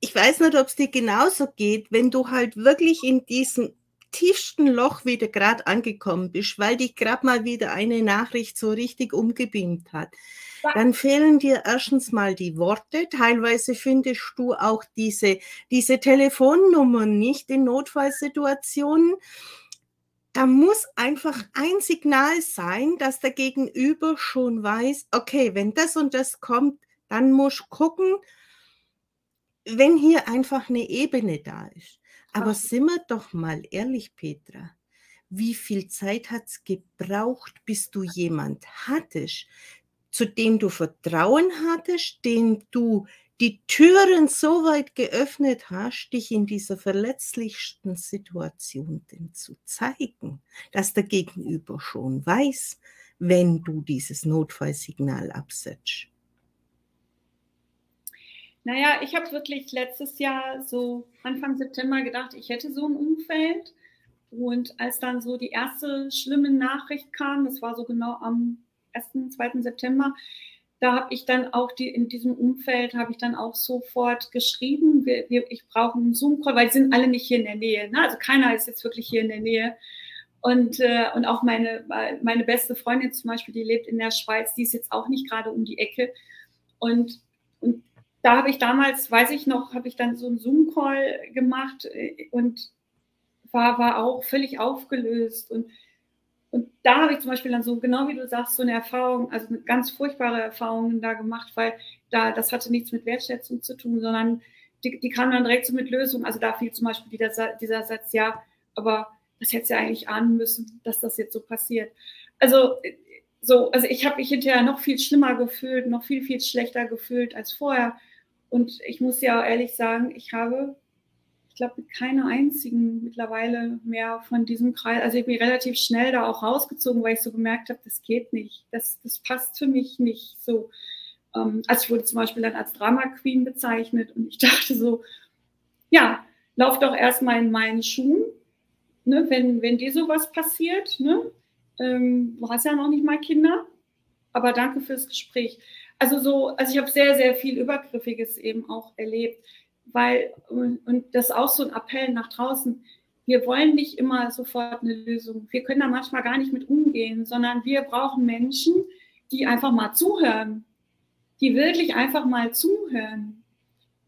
ich weiß nicht, ob es dir genauso geht, wenn du halt wirklich in diesem tiefsten Loch wieder gerade angekommen bist, weil dich gerade mal wieder eine Nachricht so richtig umgebeamt hat, dann fehlen dir erstens mal die Worte. Teilweise findest du auch diese Telefonnummern nicht in Notfallsituationen. Da muss einfach ein Signal sein, dass der Gegenüber schon weiß, okay, wenn das und das kommt, dann musst du gucken, wenn hier einfach eine Ebene da ist. Aber sind wir doch mal ehrlich, Petra, wie viel Zeit hat es gebraucht, bis du jemand hattest, zu dem du Vertrauen hattest, dem du die Türen so weit geöffnet hast, dich in dieser verletzlichsten Situation denn zu zeigen, dass der Gegenüber schon weiß, wenn du dieses Notfallsignal absetzt? Naja, ich habe wirklich letztes Jahr so Anfang September gedacht, ich hätte so ein Umfeld. Und als dann so die erste schlimme Nachricht kam, das war so genau am 1., 2. September, da habe ich dann auch in diesem Umfeld habe ich dann auch sofort geschrieben, ich brauche einen Zoom-Call, weil die sind alle nicht hier in der Nähe. Ne? Also keiner ist jetzt wirklich hier in der Nähe. Und auch meine beste Freundin zum Beispiel, die lebt in der Schweiz, die ist jetzt auch nicht gerade um die Ecke. Und da habe ich damals, weiß ich noch, habe ich dann so einen Zoom-Call gemacht und war auch völlig aufgelöst. Und da habe ich zum Beispiel dann so, genau wie du sagst, so eine Erfahrung, also eine ganz furchtbare Erfahrung da gemacht, weil das hatte nichts mit Wertschätzung zu tun, sondern die kamen dann direkt so mit Lösungen. Also da fiel zum Beispiel dieser Satz, ja, aber das hätte es ja eigentlich ahnen müssen, dass das jetzt so passiert. Also ich habe mich hinterher noch viel schlimmer gefühlt, noch viel, viel schlechter gefühlt als vorher. Und ich muss ja auch ehrlich sagen, ich glaube, mit keiner einzigen mittlerweile mehr von diesem Kreis. Also ich bin relativ schnell da auch rausgezogen, weil ich so gemerkt habe, das geht nicht. Das passt für mich nicht so. Also ich wurde zum Beispiel dann als Drama Queen bezeichnet und ich dachte so, ja, lauf doch erstmal in meinen Schuhen, ne, wenn dir sowas passiert. Ne? Du hast ja noch nicht mal Kinder, aber danke fürs Gespräch. Also ich habe sehr, sehr viel Übergriffiges eben auch erlebt. Und das ist auch so ein Appell nach draußen, wir wollen nicht immer sofort eine Lösung, wir können da manchmal gar nicht mit umgehen, sondern wir brauchen Menschen, die einfach mal zuhören, die wirklich einfach mal zuhören,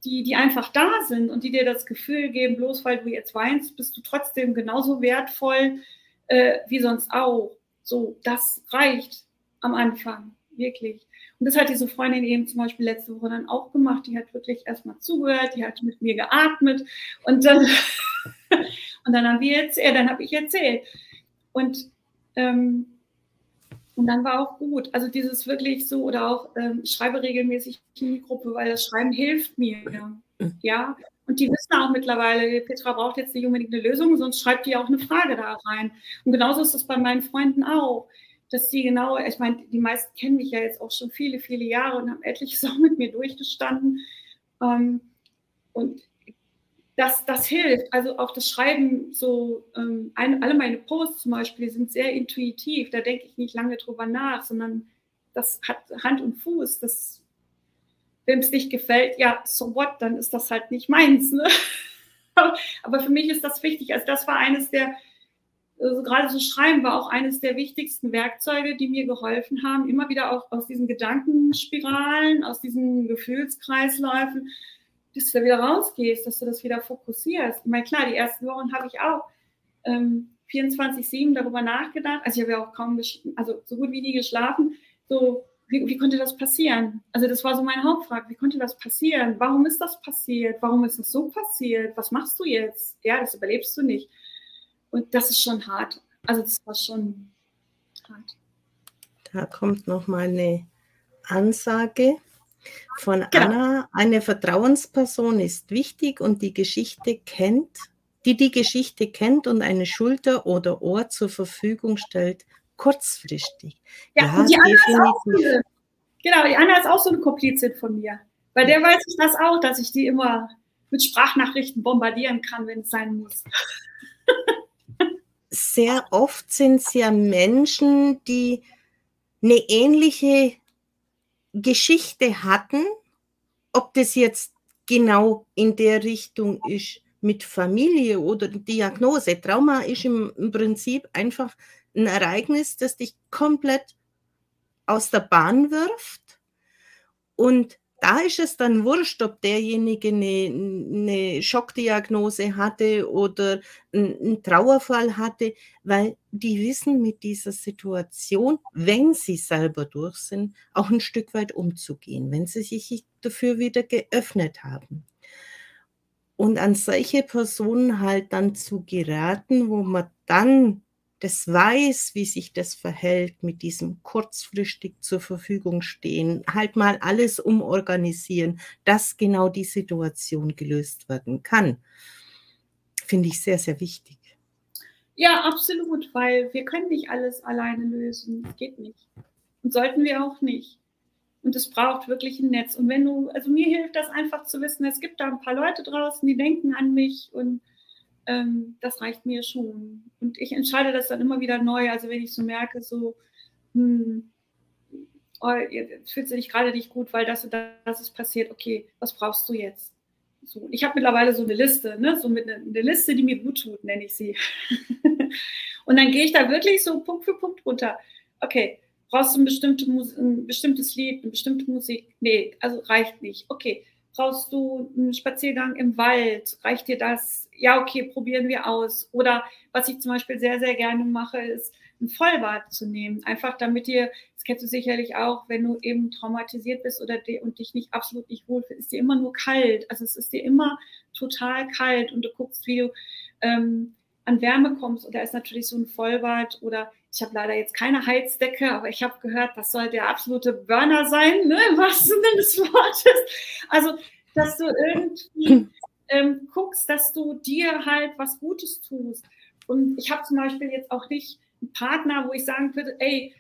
die einfach da sind und die dir das Gefühl geben, bloß weil du jetzt weinst, bist du trotzdem genauso wertvoll wie sonst auch. So, das reicht am Anfang, wirklich. Und das hat diese Freundin eben zum Beispiel letzte Woche dann auch gemacht. Die hat wirklich erstmal zugehört, die hat mit mir geatmet und dann, dann habe ich erzählt. Und dann war auch gut. Also dieses wirklich so, oder auch ich schreibe regelmäßig in die Gruppe, weil das Schreiben hilft mir. Ja. Und die wissen auch mittlerweile, Petra braucht jetzt nicht unbedingt eine Lösung, sonst schreibt die auch eine Frage da rein. Und genauso ist das bei meinen Freunden auch. Dass die genau, ich meine, die meisten kennen mich ja jetzt auch schon viele, viele Jahre und haben etliches auch mit mir durchgestanden. Und das hilft. Also auch das Schreiben, so alle meine Posts zum Beispiel sind sehr intuitiv. Da denke ich nicht lange drüber nach, sondern das hat Hand und Fuß. Das, wenn es nicht gefällt, ja, so what, dann ist das halt nicht meins. Ne? Aber für mich ist das wichtig. Also das war gerade so Schreiben war auch eines der wichtigsten Werkzeuge, die mir geholfen haben, immer wieder auch aus diesen Gedankenspiralen, aus diesen Gefühlskreisläufen, dass du da wieder rausgehst, dass du das wieder fokussierst. Ich meine, klar, die ersten Wochen habe ich auch 24/7 darüber nachgedacht. Also ich habe ja auch kaum, so gut wie nie geschlafen. So, wie konnte das passieren? Also das war so meine Hauptfrage. Wie konnte das passieren? Warum ist das passiert? Warum ist das so passiert? Was machst du jetzt? Ja, das überlebst du nicht. Und das ist schon hart. Also das war schon hart. Da kommt noch mal eine Ansage von Anna. Eine Vertrauensperson ist wichtig und die Geschichte kennt die Geschichte kennt und eine Schulter oder Ohr zur Verfügung stellt, kurzfristig. Ja, und die Anna ist auch so. Genau, die Anna ist auch so eine Komplizin von mir. Bei der weiß ich das auch, dass ich die immer mit Sprachnachrichten bombardieren kann, wenn es sein muss. Sehr oft sind es ja Menschen, die eine ähnliche Geschichte hatten, ob das jetzt genau in der Richtung ist mit Familie oder Diagnose. Trauma ist im Prinzip einfach ein Ereignis, das dich komplett aus der Bahn wirft, und da ist es dann wurscht, ob derjenige eine Schockdiagnose hatte oder einen Trauerfall hatte, weil die wissen, mit dieser Situation, wenn sie selber durch sind, auch ein Stück weit umzugehen, wenn sie sich dafür wieder geöffnet haben. Und an solche Personen halt dann zu geraten, wo man dann das weiß, wie sich das verhält mit diesem kurzfristig zur Verfügung stehen, halt mal alles umorganisieren, dass genau die Situation gelöst werden kann. Finde ich sehr, sehr wichtig. Ja, absolut, weil wir können nicht alles alleine lösen. Das geht nicht. Und sollten wir auch nicht. Und es braucht wirklich ein Netz. Und wenn du, also mir hilft das einfach zu wissen, es gibt da ein paar Leute draußen, die denken an mich, und das reicht mir schon. Und ich entscheide das dann immer wieder neu. Also wenn ich so merke, so, fühlst du dich gerade nicht gut, weil das und das ist passiert. Okay, was brauchst du jetzt? So, ich habe mittlerweile so eine Liste, ne? So mit eine Liste, die mir gut tut, nenne ich sie. Und dann gehe ich da wirklich so Punkt für Punkt runter. Okay, brauchst du ein bestimmtes Lied, eine bestimmte Musik? Nee, also reicht nicht. Okay, brauchst du einen Spaziergang im Wald? Reicht dir das? Ja, okay, probieren wir aus. Oder was ich zum Beispiel sehr, sehr gerne mache, ist, ein Vollbad zu nehmen. Einfach damit dir, das kennst du sicherlich auch, wenn du eben traumatisiert bist oder und dich nicht absolut nicht wohlfühlst, ist dir immer nur kalt. Also es ist dir immer total kalt und du guckst, wie du an Wärme kommst. Und da ist natürlich so ein Vollbad, oder ich habe leider jetzt keine Heizdecke, aber ich habe gehört, das soll der absolute Burner sein, ne, im wahrsten Sinne des Wortes. Also, dass du irgendwie guckst, dass du dir halt was Gutes tust. Und ich habe zum Beispiel jetzt auch nicht einen Partner, wo ich sagen würde, ey,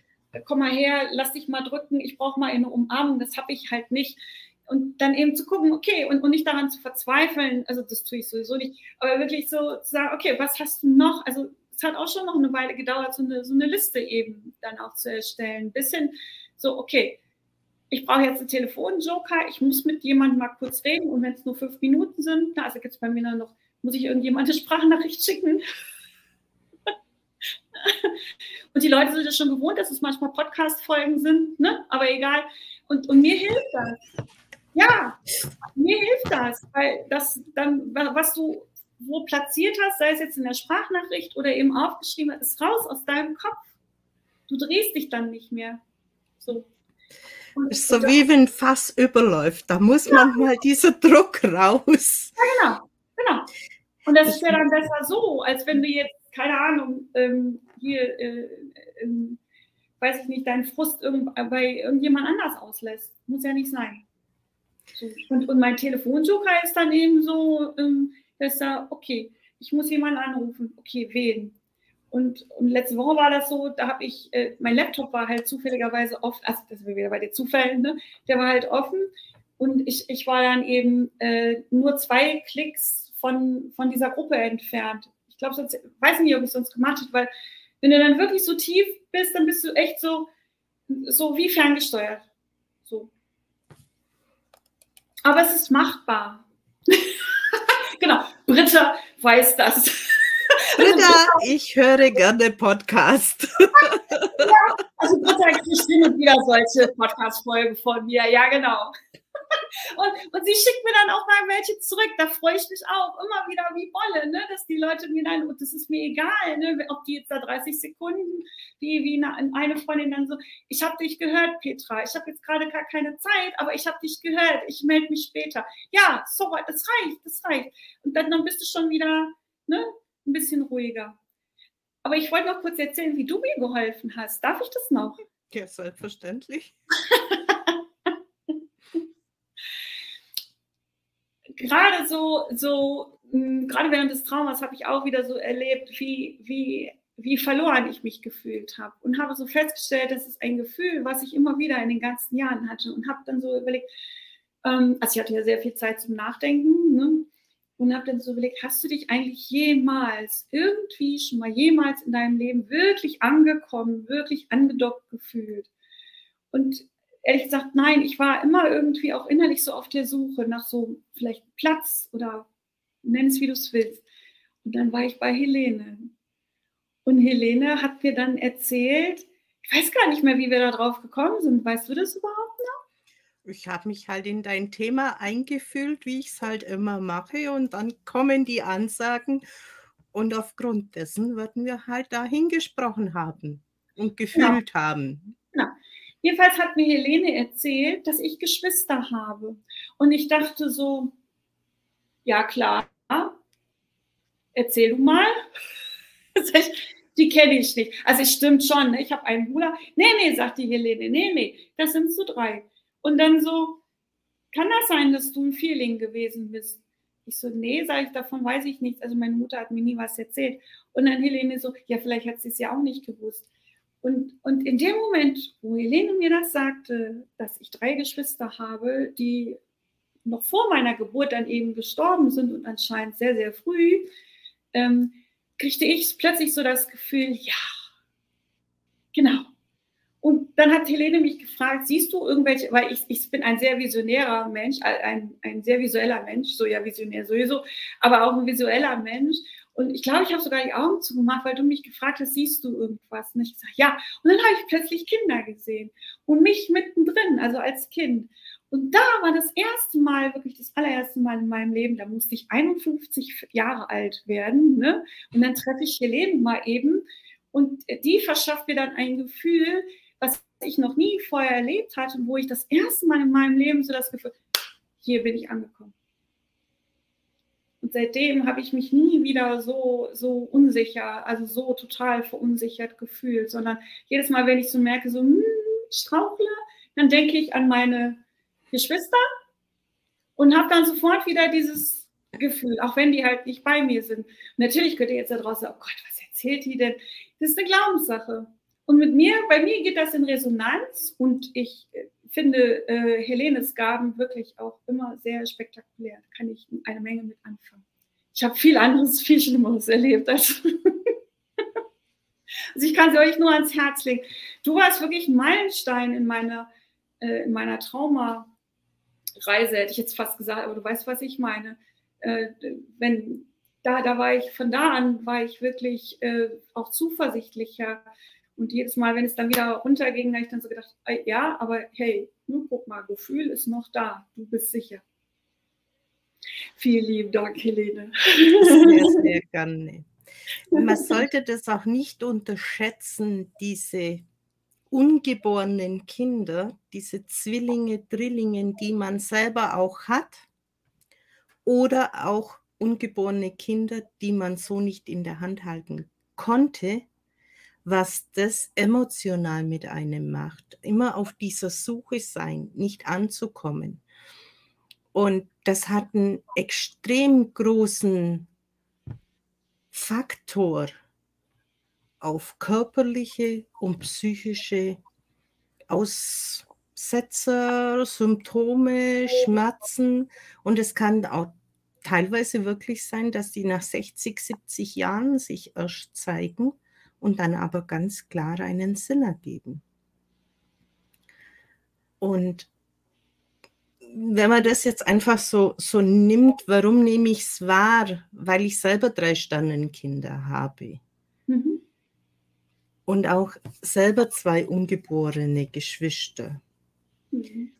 komm mal her, lass dich mal drücken, ich brauche mal eine Umarmung, das habe ich halt nicht. Und dann eben zu gucken, okay, und nicht daran zu verzweifeln, also das tue ich sowieso nicht, aber wirklich so zu sagen, okay, was hast du noch, also es hat auch schon noch eine Weile gedauert, so eine Liste eben dann auch zu erstellen, ein bisschen so, okay, ich brauche jetzt einen Telefonjoker, ich muss mit jemandem mal kurz reden, und wenn es nur 5 Minuten sind, also gibt es bei mir dann noch, muss ich irgendjemand eine Sprachnachricht schicken? Und die Leute sind ja schon gewohnt, dass es manchmal Podcast-Folgen sind, ne? Aber egal. Und mir hilft das. Ja, mir hilft das, weil das dann, was du wo platziert hast, sei es jetzt in der Sprachnachricht oder eben aufgeschrieben, ist raus aus deinem Kopf. Du drehst dich dann nicht mehr. So. Ist so wie wenn ein Fass überläuft. Da muss manchmal dieser Druck raus. Ja, genau. Und das ist ja dann besser so, als wenn du jetzt, keine Ahnung, hier, weiß ich nicht, deinen Frust bei irgendjemand anders auslässt. Muss ja nicht sein. So. Und mein Telefonjoker ist dann eben so, dass da, okay, ich muss jemanden anrufen. Okay, wen? Und letzte Woche war das so, da habe ich, mein Laptop war halt zufälligerweise offen, also das sind wir wieder bei den Zufällen, ne? Der war halt offen, und ich war dann eben nur 2 Klicks von dieser Gruppe entfernt. Ich glaube, sonst, weiß nicht, ob ich es sonst gemacht hätte, weil wenn du dann wirklich so tief bist, dann bist du echt so wie ferngesteuert. So. Aber es ist machbar. Genau, Britta weiß das. Britta, ich höre gerne Podcast. Ja, also Britta kriegt hin und wieder solche Podcast-Folgen von mir, ja genau. Und sie schickt mir dann auch mal welche zurück, da freue ich mich auch immer wieder wie Bolle, ne? Dass die Leute mir dann, und das ist mir egal, ne? Ob die jetzt da 30 Sekunden, wie eine Freundin dann so, ich habe dich gehört, Petra, ich habe jetzt gerade gar keine Zeit, aber ich habe dich gehört, ich melde mich später. Ja, so, das reicht. Und dann bist du schon wieder, ne? Ein bisschen ruhiger. Aber ich wollte noch kurz erzählen, wie du mir geholfen hast. Darf ich das noch? Ja, selbstverständlich. Gerade so gerade während des Traumas habe ich auch wieder so erlebt, wie verloren ich mich gefühlt habe und habe so festgestellt, das ist ein Gefühl, was ich immer wieder in den ganzen Jahren hatte und habe dann so überlegt, also ich hatte ja sehr viel Zeit zum Nachdenken, ne? Und habe dann so überlegt, hast du dich eigentlich jemals, irgendwie schon mal jemals in deinem Leben wirklich angekommen, wirklich angedockt gefühlt? Und ehrlich gesagt, nein, ich war immer irgendwie auch innerlich so auf der Suche nach so vielleicht Platz oder nenn es, wie du es willst. Und dann war ich bei Helene. Und Helene hat mir dann erzählt, ich weiß gar nicht mehr, wie wir da drauf gekommen sind. Weißt du das überhaupt noch? Ich habe mich halt in dein Thema eingefühlt, wie ich es halt immer mache. Und dann kommen die Ansagen und aufgrund dessen werden wir halt dahin gesprochen haben und gefühlt haben. Genau. Jedenfalls hat mir Helene erzählt, dass ich Geschwister habe. Und ich dachte so, ja klar, erzähl du mal. Die kenne ich nicht. Also es stimmt schon, ne? Ich habe einen Bruder. Nee, sagt die Helene, nee, das sind so drei. Und dann so, kann das sein, dass du ein Feeling gewesen bist? Ich so, nee, sage ich, davon weiß ich nichts. Also meine Mutter hat mir nie was erzählt. Und dann Helene so, ja, vielleicht hat sie es ja auch nicht gewusst. Und in dem Moment, wo Helene mir das sagte, dass ich drei Geschwister habe, die noch vor meiner Geburt dann eben gestorben sind und anscheinend sehr, sehr früh, kriegte ich plötzlich so das Gefühl, ja, genau. Und dann hat Helene mich gefragt, siehst du irgendwelche, weil ich bin ein sehr visionärer Mensch, ein sehr visueller Mensch, so ja visionär sowieso, aber auch ein visueller Mensch. Und ich glaube, ich habe sogar die Augen zugemacht, weil du mich gefragt hast, siehst du irgendwas? Und ich sage, ja. Und dann habe ich plötzlich Kinder gesehen und mich mittendrin, also als Kind. Und da war das erste Mal, wirklich das allererste Mal in meinem Leben, da musste ich 51 Jahre alt werden, ne? Und dann treffe ich Helene mal eben und die verschafft mir dann ein Gefühl, was ich noch nie vorher erlebt hatte und wo ich das erste Mal in meinem Leben so das Gefühl, hier bin ich angekommen. Und seitdem habe ich mich nie wieder so unsicher, also so total verunsichert gefühlt, sondern jedes Mal, wenn ich so merke, so strauchle, dann denke ich an meine Geschwister und habe dann sofort wieder dieses Gefühl, auch wenn die halt nicht bei mir sind. Und natürlich könnt ihr jetzt da draußen, oh Gott, was erzählt die denn? Das ist eine Glaubenssache. Und bei mir geht das in Resonanz und ich finde Helenes Gaben wirklich auch immer sehr spektakulär. Da kann ich eine Menge mit anfangen. Ich habe viel anderes, viel Schlimmeres erlebt. Also ich kann sie euch nur ans Herz legen. Du warst wirklich ein Meilenstein in meiner Traumareise, hätte ich jetzt fast gesagt, aber du weißt, was ich meine. Von da an war ich wirklich auch zuversichtlicher. Und jedes Mal, wenn es dann wieder runterging, habe ich dann so gedacht, ja, aber hey, nur guck mal, Gefühl ist noch da, du bist sicher. Vielen lieben Dank, Helene. Sehr, sehr gerne. Man sollte das auch nicht unterschätzen, diese ungeborenen Kinder, diese Zwillinge, Drillinge, die man selber auch hat oder auch ungeborene Kinder, die man so nicht in der Hand halten konnte, was das emotional mit einem macht. Immer auf dieser Suche sein, nicht anzukommen. Und das hat einen extrem großen Faktor auf körperliche und psychische Aussetzer, Symptome, Schmerzen. Und es kann auch teilweise wirklich sein, dass die nach 60, 70 Jahren sich erst zeigen und dann aber ganz klar einen Sinn ergeben. Und wenn man das jetzt einfach so nimmt, warum nehme ich es wahr? Weil ich selber 3 Sternenkinder habe. Mhm. Und auch selber 2 ungeborene Geschwister. Mhm.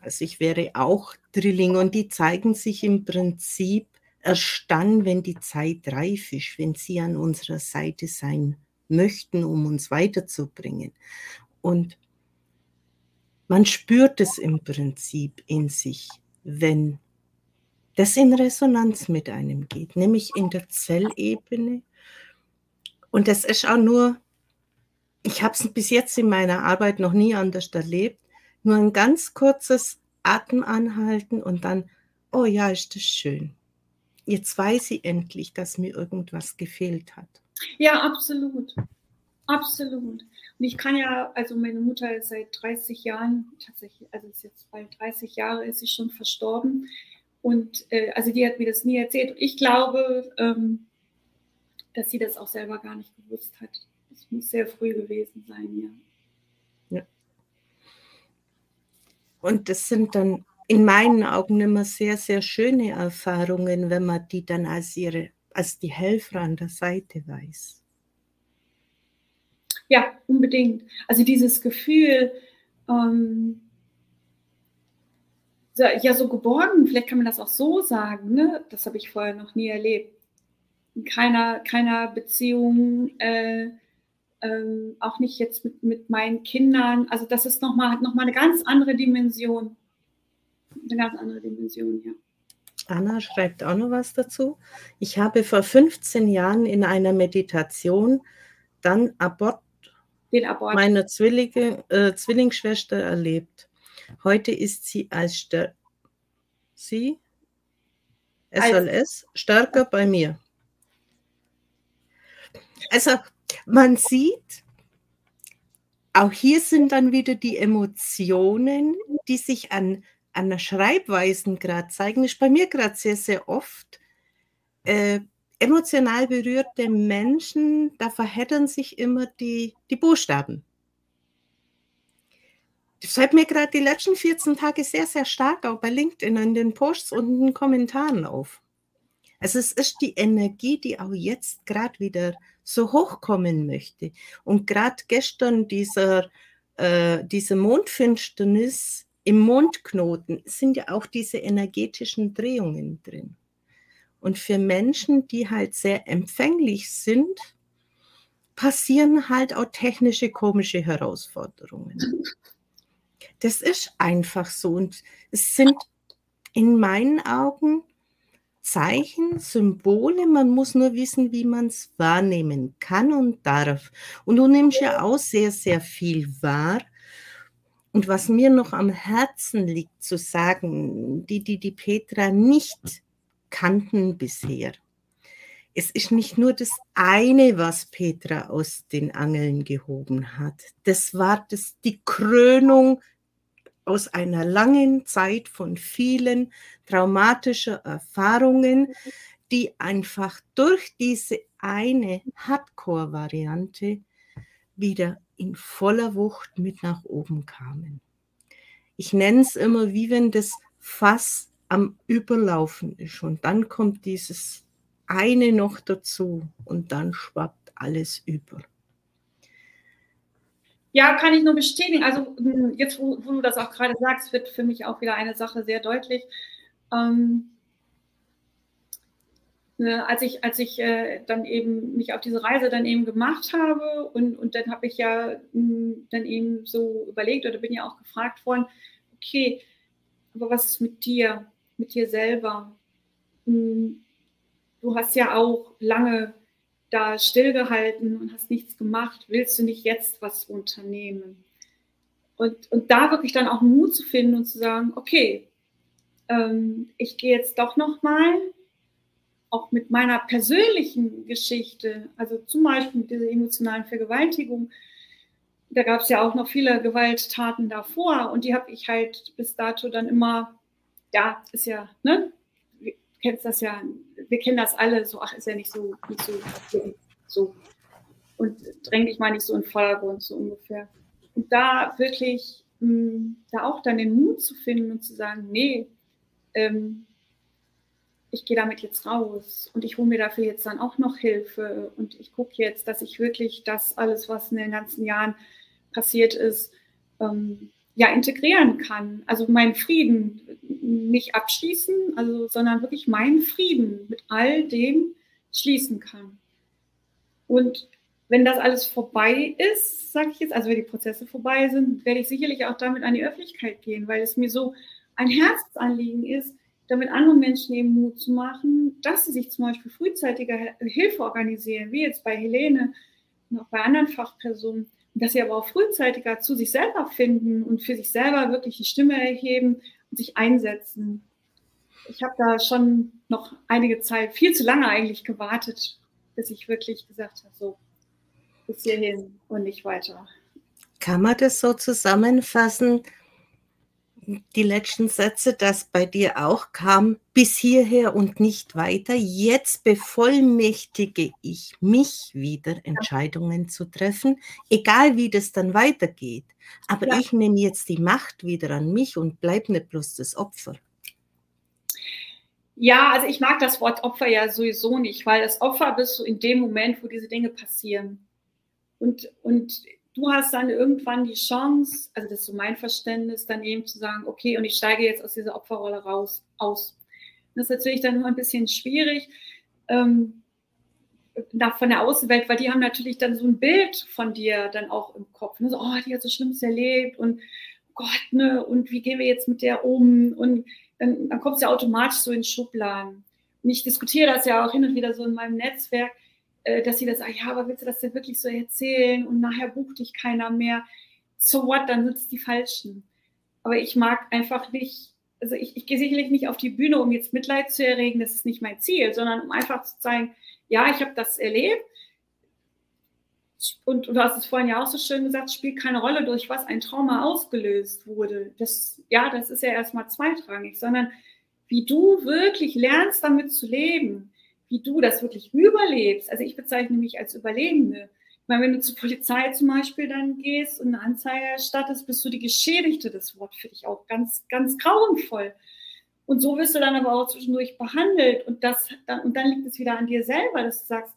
Also ich wäre auch Drilling und die zeigen sich im Prinzip erst dann, wenn die Zeit reif ist, wenn sie an unserer Seite sein möchten, um uns weiterzubringen. Und man spürt es im Prinzip in sich, wenn das in Resonanz mit einem geht, nämlich in der Zellebene. Und das ist auch nur, ich habe es bis jetzt in meiner Arbeit noch nie anders erlebt, nur ein ganz kurzes Atem anhalten und dann, oh ja, ist das schön. jetzt weiß sie endlich, dass mir irgendwas gefehlt hat. Ja, absolut. Absolut. Und ich kann ja, also meine Mutter ist seit 30 Jahren, tatsächlich, also ist jetzt bald 30 Jahre, ist sie schon verstorben. Und also die hat mir das nie erzählt. Und ich glaube, dass sie das auch selber gar nicht gewusst hat. Das muss sehr früh gewesen sein, ja. Ja. Und das sind dann in meinen Augen immer sehr, sehr schöne Erfahrungen, wenn man die dann als die Helfer an der Seite weiß. Ja, unbedingt. Also dieses Gefühl, ja, so geborgen, vielleicht kann man das auch so sagen, ne? Das habe ich vorher noch nie erlebt. In keiner Beziehung, auch nicht jetzt mit meinen Kindern. Also das ist hat nochmal eine ganz andere Dimension. Eine ganz andere Dimension, ja. Anna schreibt auch noch was dazu. Ich habe vor 15 Jahren in einer Meditation dann den Abort meiner Zwillingsschwester erlebt. Heute ist sie als SLS stärker bei mir. Also man sieht, auch hier sind dann wieder die Emotionen, die sich an der Schreibweisen gerade zeigen. Das ist bei mir gerade sehr, sehr oft. Emotional berührte Menschen, da verheddern sich immer die Buchstaben. Das hat mir gerade die letzten 14 Tage sehr, sehr stark auch bei LinkedIn in den Posts und in den Kommentaren auf. Also es ist die Energie, die auch jetzt gerade wieder so hochkommen möchte. Und gerade gestern diese Mondfinsternis im Mondknoten sind ja auch diese energetischen Drehungen drin. Und für Menschen, die halt sehr empfänglich sind, passieren halt auch technische, komische Herausforderungen. Das ist einfach so. Und es sind in meinen Augen Zeichen, Symbole. Man muss nur wissen, wie man es wahrnehmen kann und darf. Und du nimmst ja auch sehr, sehr viel wahr. Und was mir noch am Herzen liegt, zu sagen, die Petra nicht kannten bisher. Es ist nicht nur das eine, was Petra aus den Angeln gehoben hat. Das war die Krönung aus einer langen Zeit von vielen traumatischen Erfahrungen, die einfach durch diese eine Hardcore-Variante wieder in voller Wucht mit nach oben kamen. Ich nenne es immer, wie wenn das Fass am Überlaufen ist und dann kommt dieses eine noch dazu und dann schwappt alles über. Ja, kann ich nur bestätigen. Also jetzt, wo du das auch gerade sagst, wird für mich auch wieder eine Sache sehr deutlich. Als ich dann eben mich auf diese Reise dann eben gemacht habe und dann habe ich ja dann eben so überlegt oder bin ja auch gefragt worden, okay, aber was ist mit dir selber? Du hast ja auch lange da stillgehalten und hast nichts gemacht, willst du nicht jetzt was unternehmen? Und da wirklich dann auch Mut zu finden und zu sagen, okay, ich gehe jetzt doch nochmal, auch mit meiner persönlichen Geschichte, also zum Beispiel mit dieser emotionalen Vergewaltigung, da gab es ja auch noch viele Gewalttaten davor und die habe ich halt bis dato dann immer, ja, ist ja, ne? Kennst das ja, wir kennen das alle, so, ach, ist ja nicht so, und dräng dich mal nicht so in den Vordergrund, so ungefähr. Und da wirklich, da auch dann den Mut zu finden und zu sagen, nee, ich gehe damit jetzt raus und ich hole mir dafür jetzt dann auch noch Hilfe und ich gucke jetzt, dass ich wirklich das alles, was in den ganzen Jahren passiert ist, ja, integrieren kann. Also meinen Frieden nicht abschließen, also, sondern wirklich meinen Frieden mit all dem schließen kann. Und wenn das alles vorbei ist, sage ich jetzt, also wenn die Prozesse vorbei sind, werde ich sicherlich auch damit an die Öffentlichkeit gehen, weil es mir so ein Herzensanliegen ist, damit anderen Menschen eben Mut zu machen, dass sie sich zum Beispiel frühzeitiger Hilfe organisieren, wie jetzt bei Helene und auch bei anderen Fachpersonen, dass sie aber auch frühzeitiger zu sich selber finden und für sich selber wirklich die Stimme erheben und sich einsetzen. ich habe da schon noch einige Zeit, viel zu lange eigentlich gewartet, bis ich wirklich gesagt habe, so, bis hierhin und nicht weiter. Kann man das so zusammenfassen, die letzten Sätze, dass bei dir auch kam, bis hierher und nicht weiter, jetzt bevollmächtige ich mich wieder, Entscheidungen zu treffen, egal wie das dann weitergeht. Aber ich nehme jetzt die Macht wieder an mich und bleibe nicht bloß das Opfer. Ja, also ich mag das Wort Opfer ja sowieso nicht, weil das Opfer bist du in dem Moment, wo diese Dinge passieren. Und du hast dann irgendwann die Chance, also das ist so mein Verständnis, dann eben zu sagen, okay, und ich steige jetzt aus dieser Opferrolle raus, aus. Das ist natürlich dann immer ein bisschen schwierig von der Außenwelt, weil die haben natürlich dann so ein Bild von dir dann auch im Kopf. Ne? So, oh, die hat so Schlimmes erlebt und Gott, ne, und wie gehen wir jetzt mit der um? Und dann kommt es ja automatisch so in Schubladen. Und ich diskutiere das ja auch hin und wieder so in meinem Netzwerk, dass sie das sagen, ja, aber willst du das denn wirklich so erzählen und nachher bucht dich keiner mehr? So what, dann sind es die Falschen. Aber ich mag einfach nicht, also ich gehe sicherlich nicht auf die Bühne, um jetzt Mitleid zu erregen, das ist nicht mein Ziel, sondern um einfach zu sagen, ja, ich habe das erlebt und du hast es vorhin ja auch so schön gesagt, spielt keine Rolle, durch was ein Trauma ausgelöst wurde. Das ist ja erstmal zweitrangig, sondern wie du wirklich lernst, damit zu leben, wie du das wirklich überlebst. Also ich bezeichne mich als Überlebende. Ich meine, wenn du zur Polizei zum Beispiel dann gehst und eine Anzeige erstattest, bist du die Geschädigte. Das Wort finde ich auch ganz, ganz grauenvoll. Und so wirst du dann aber auch zwischendurch behandelt. Und dann liegt es wieder an dir selber, dass du sagst,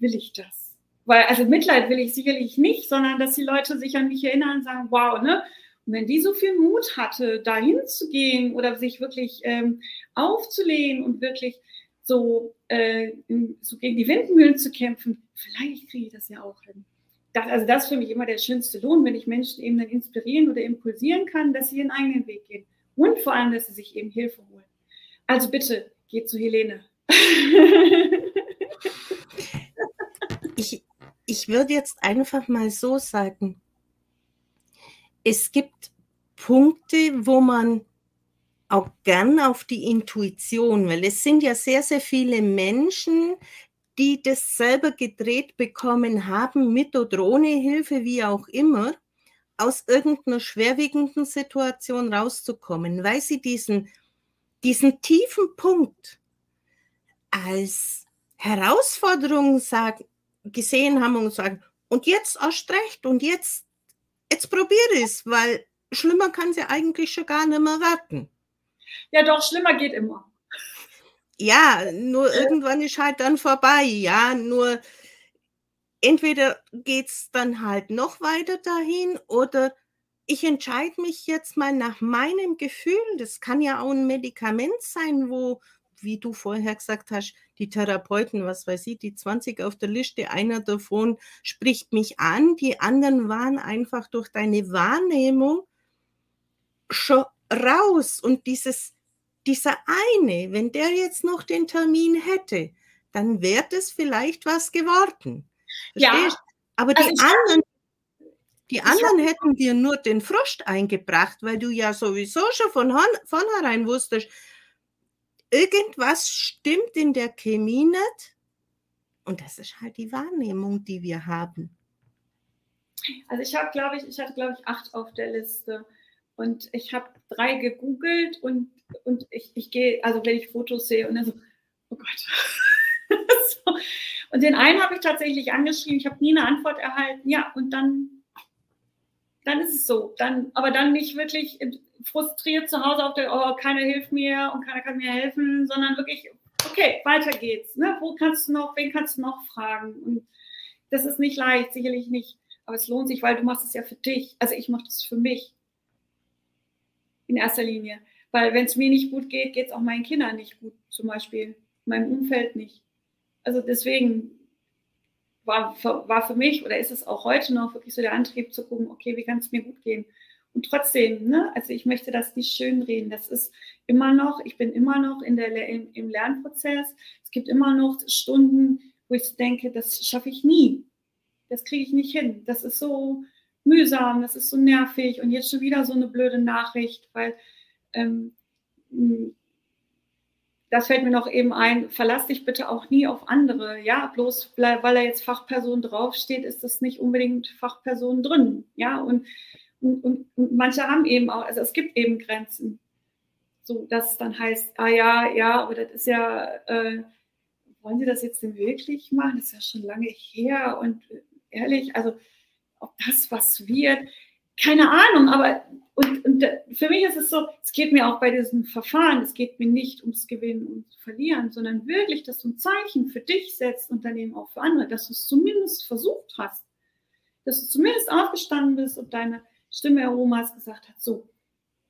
will ich das? Weil, also Mitleid will ich sicherlich nicht, sondern dass die Leute sich an mich erinnern und sagen, wow, ne? Und wenn die so viel Mut hatte, dahin zu gehen oder sich wirklich aufzulehnen und wirklich so gegen die Windmühlen zu kämpfen, vielleicht kriege ich das ja auch hin. Das ist für mich immer der schönste Lohn, wenn ich Menschen eben dann inspirieren oder impulsieren kann, dass sie ihren eigenen Weg gehen. Und vor allem, dass sie sich eben Hilfe holen. Also bitte, geht zu Helene. Ich würde jetzt einfach mal so sagen, es gibt Punkte, wo man auch gern auf die Intuition, weil es sind ja sehr, sehr viele Menschen, die das selber gedreht bekommen haben, mit oder ohne Hilfe, wie auch immer, aus irgendeiner schwerwiegenden Situation rauszukommen, weil sie diesen tiefen Punkt als Herausforderung gesehen haben und sagen, und jetzt erst recht, und jetzt probiere ich es, weil schlimmer kann es ja eigentlich schon gar nicht mehr werden. Ja, doch, schlimmer geht immer. Ja, nur irgendwann ist halt dann vorbei. Ja, nur entweder geht es dann halt noch weiter dahin oder ich entscheide mich jetzt mal nach meinem Gefühl. Das kann ja auch ein Medikament sein, wo, wie du vorher gesagt hast, die Therapeuten, was weiß ich, die 20 auf der Liste, einer davon spricht mich an. Die anderen waren einfach durch deine Wahrnehmung schon raus und dieser eine, wenn der jetzt noch den Termin hätte, dann wäre das vielleicht was geworden. Verstehst? Ja. Aber also die anderen hätten dir nur den Frust eingebracht, weil du ja sowieso schon von vornherein wusstest, irgendwas stimmt in der Chemie nicht. Und das ist halt die Wahrnehmung, die wir haben. Also ich hatte, glaube ich, 8 auf der Liste. Und ich habe 3 gegoogelt und ich gehe, also wenn ich Fotos sehe und dann so, oh Gott. So. Und den einen habe ich tatsächlich angeschrieben, ich habe nie eine Antwort erhalten. Ja, und dann ist es so. Aber dann nicht wirklich frustriert zu Hause auf der, oh, keiner hilft mir und keiner kann mir helfen, sondern wirklich, okay, weiter geht's. Ne? Wen kannst du noch fragen? Und das ist nicht leicht, sicherlich nicht. Aber es lohnt sich, weil du machst es ja für dich. Also ich mache das für mich. In erster Linie. Weil wenn es mir nicht gut geht, geht es auch meinen Kindern nicht gut, zum Beispiel. Meinem Umfeld nicht. Also deswegen war für mich, oder ist es auch heute noch, wirklich so der Antrieb zu gucken, okay, wie kann es mir gut gehen? Und trotzdem, ne, also ich möchte das nicht schönreden. Das ist immer noch, ich bin immer noch im Lernprozess. Es gibt immer noch Stunden, wo ich denke, das schaffe ich nie. Das kriege ich nicht hin. Das ist so mühsam, das ist so nervig und jetzt schon wieder so eine blöde Nachricht, weil das fällt mir noch eben ein, verlass dich bitte auch nie auf andere. Ja, bloß weil da jetzt Fachperson draufsteht, ist das nicht unbedingt Fachperson drin. Ja, und manche haben eben auch, also es gibt eben Grenzen. So, dass es dann heißt, ah ja, aber das ist ja, wollen Sie das jetzt denn wirklich machen? Das ist ja schon lange her und ehrlich, also ob das was wird, keine Ahnung, aber und für mich ist es so, es geht mir auch bei diesem Verfahren, es geht mir nicht ums Gewinnen und Verlieren, sondern wirklich, dass du ein Zeichen für dich setzt und dann eben auch für andere, dass du es zumindest versucht hast, dass du zumindest aufgestanden bist und deine Stimme erhoben hast, gesagt hat, so,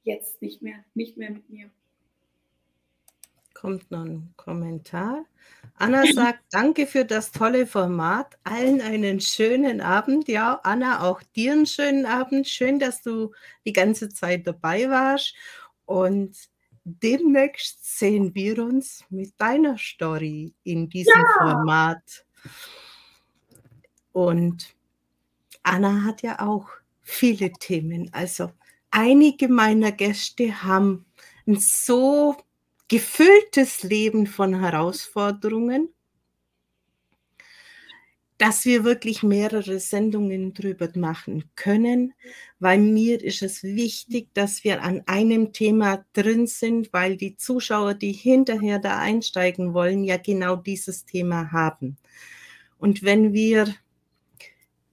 jetzt nicht mehr mit mir. Kommt noch ein Kommentar. Anna sagt, danke für das tolle Format. Allen einen schönen Abend. Ja, Anna, auch dir einen schönen Abend. Schön, dass du die ganze Zeit dabei warst. Und demnächst sehen wir uns mit deiner Story in diesem Format. Und Anna hat ja auch viele Themen. Also einige meiner Gäste haben ein so gefülltes Leben von Herausforderungen, dass wir wirklich mehrere Sendungen drüber machen können, weil mir ist es wichtig, dass wir an einem Thema drin sind, weil die Zuschauer, die hinterher da einsteigen wollen, ja genau dieses Thema haben. Und wenn wir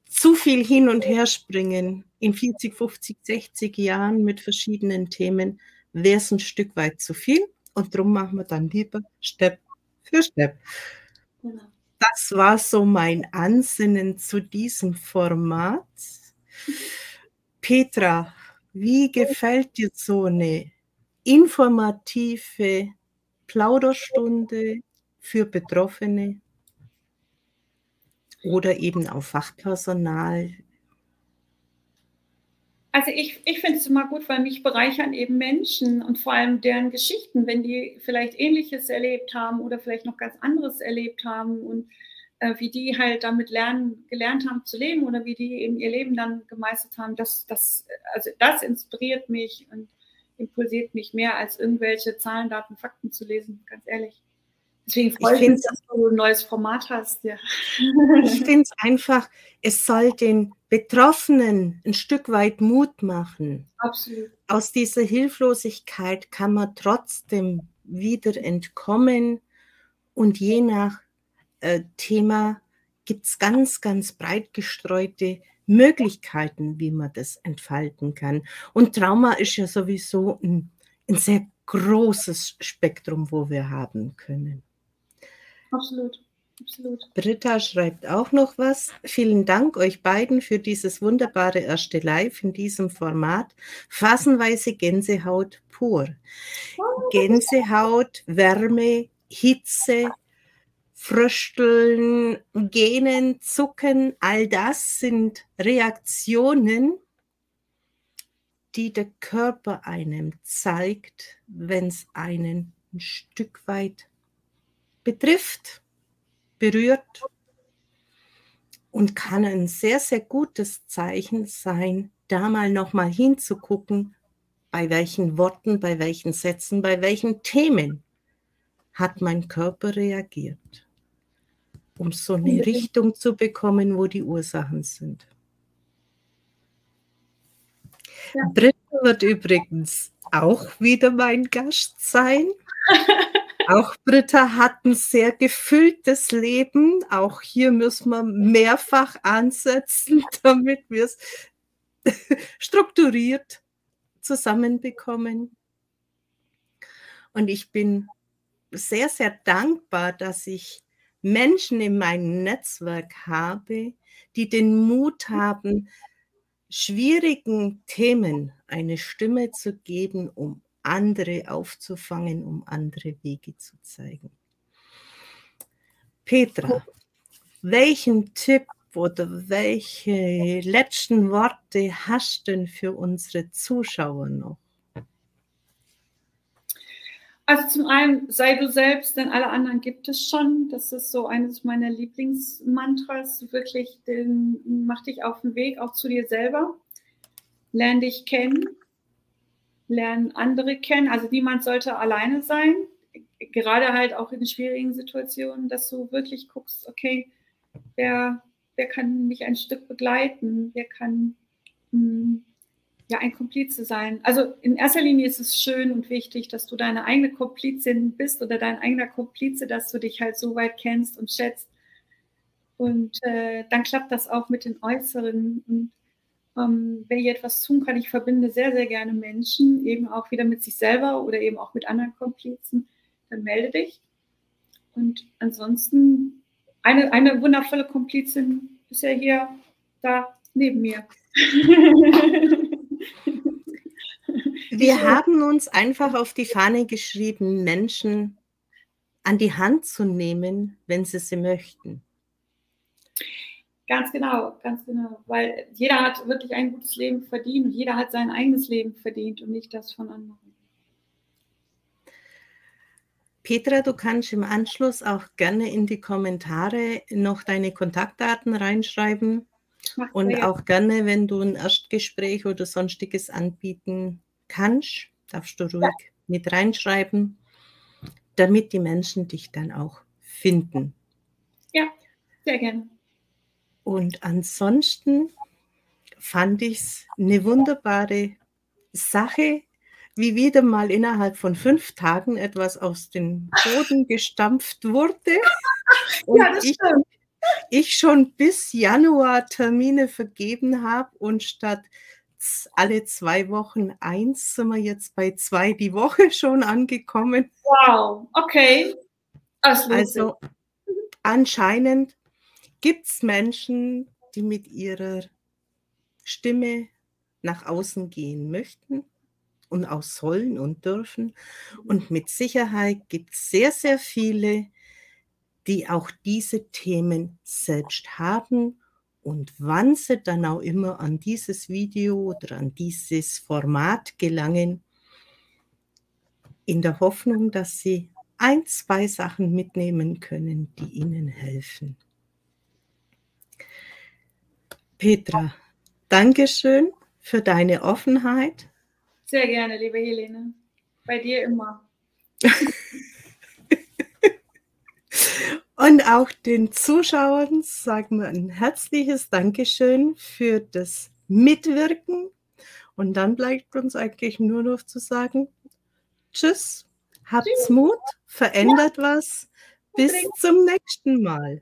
zu viel hin und her springen in 40, 50, 60 Jahren mit verschiedenen Themen, wäre es ein Stück weit zu viel. Und darum machen wir dann lieber Step für Step. Genau. Das war so mein Ansinnen zu diesem Format. Petra, wie gefällt dir so eine informative Plauderstunde für Betroffene oder eben auch Fachpersonal? Also ich finde es immer gut, weil mich bereichern eben Menschen und vor allem deren Geschichten, wenn die vielleicht Ähnliches erlebt haben oder vielleicht noch ganz anderes erlebt haben und wie die halt damit gelernt haben zu leben oder wie die eben ihr Leben dann gemeistert haben, das inspiriert mich und impulsiert mich mehr als irgendwelche Zahlen, Daten, Fakten zu lesen, ganz ehrlich. Deswegen freue ich mich, dass du ein neues Format hast. Ja. Ich finde es einfach, es soll den Betroffenen ein Stück weit Mut machen. Absolut. Aus dieser Hilflosigkeit kann man trotzdem wieder entkommen. Und je nach Thema gibt es ganz, ganz breit gestreute Möglichkeiten, wie man das entfalten kann. Und Trauma ist ja sowieso ein sehr großes Spektrum, wo wir haben können. Absolut, absolut. Britta schreibt auch noch was. Vielen Dank euch beiden für dieses wunderbare erste Live in diesem Format. Phasenweise Gänsehaut pur. Gänsehaut, Wärme, Hitze, Frösteln, Gähnen, Zucken, all das sind Reaktionen, die der Körper einem zeigt, wenn es einen ein Stück weit betrifft, berührt, und kann ein sehr, sehr gutes Zeichen sein, da mal nochmal hinzugucken, bei welchen Worten, bei welchen Sätzen, bei welchen Themen hat mein Körper reagiert, um so eine Richtung zu bekommen, wo die Ursachen sind. Ja. Britta wird übrigens auch wieder mein Gast sein. Auch Britta hat ein sehr gefülltes Leben. Auch hier müssen wir mehrfach ansetzen, damit wir es strukturiert zusammenbekommen. Und ich bin sehr, sehr dankbar, dass ich Menschen in meinem Netzwerk habe, die den Mut haben, schwierigen Themen eine Stimme zu geben, um andere aufzufangen, um andere Wege zu zeigen. Petra, welchen Tipp oder welche letzten Worte hast du denn für unsere Zuschauer noch? Also zum einen, sei du selbst, denn alle anderen gibt es schon. Das ist so eines meiner Lieblingsmantras. Wirklich, mach dich auf den Weg, auch zu dir selber. Lern dich kennen, lern andere kennen. Also niemand sollte alleine sein, gerade halt auch in schwierigen Situationen, dass du wirklich guckst, okay, wer kann mich ein Stück begleiten, wer kann ja ein Komplize sein. Also in erster Linie ist es schön und wichtig, dass du deine eigene Komplizin bist oder dein eigener Komplize, dass du dich halt so weit kennst und schätzt. Und dann klappt das auch mit den Äußeren. Und wenn ich etwas tun kann, ich verbinde sehr, sehr gerne Menschen, eben auch wieder mit sich selber oder eben auch mit anderen Komplizen, dann melde dich. Und ansonsten, eine wundervolle Komplizin ist ja hier, da, neben mir. Wir haben uns einfach auf die Fahne geschrieben, Menschen an die Hand zu nehmen, wenn sie möchten. Ganz genau, weil jeder hat wirklich ein gutes Leben verdient und jeder hat sein eigenes Leben verdient und nicht das von anderen. Petra, du kannst im Anschluss auch gerne in die Kommentare noch deine Kontaktdaten reinschreiben und auch gerne, wenn du ein Erstgespräch oder Sonstiges anbieten kannst, darfst du ruhig mit reinschreiben, damit die Menschen dich dann auch finden. Ja, sehr gerne. Und ansonsten fand ich es eine wunderbare Sache, wie wieder mal innerhalb von 5 Tagen etwas aus dem Boden gestampft wurde. Und ja, das stimmt. Ich schon bis Januar Termine vergeben habe und statt alle 2 Wochen 1 sind wir jetzt bei 2 die Woche schon angekommen. Wow, okay. Also anscheinend gibt es Menschen, die mit ihrer Stimme nach außen gehen möchten und auch sollen und dürfen. Und mit Sicherheit gibt es sehr, sehr viele, die auch diese Themen selbst haben. Und wann sie dann auch immer an dieses Video oder an dieses Format gelangen, in der Hoffnung, dass sie 1, 2 Sachen mitnehmen können, die ihnen helfen. Petra, dankeschön für deine Offenheit. Sehr gerne, liebe Helene. Bei dir immer. Und auch den Zuschauern sagen wir ein herzliches Dankeschön für das Mitwirken. Und dann bleibt uns eigentlich nur noch zu sagen, tschüss, habt's Mut, verändert was, bis zum nächsten Mal.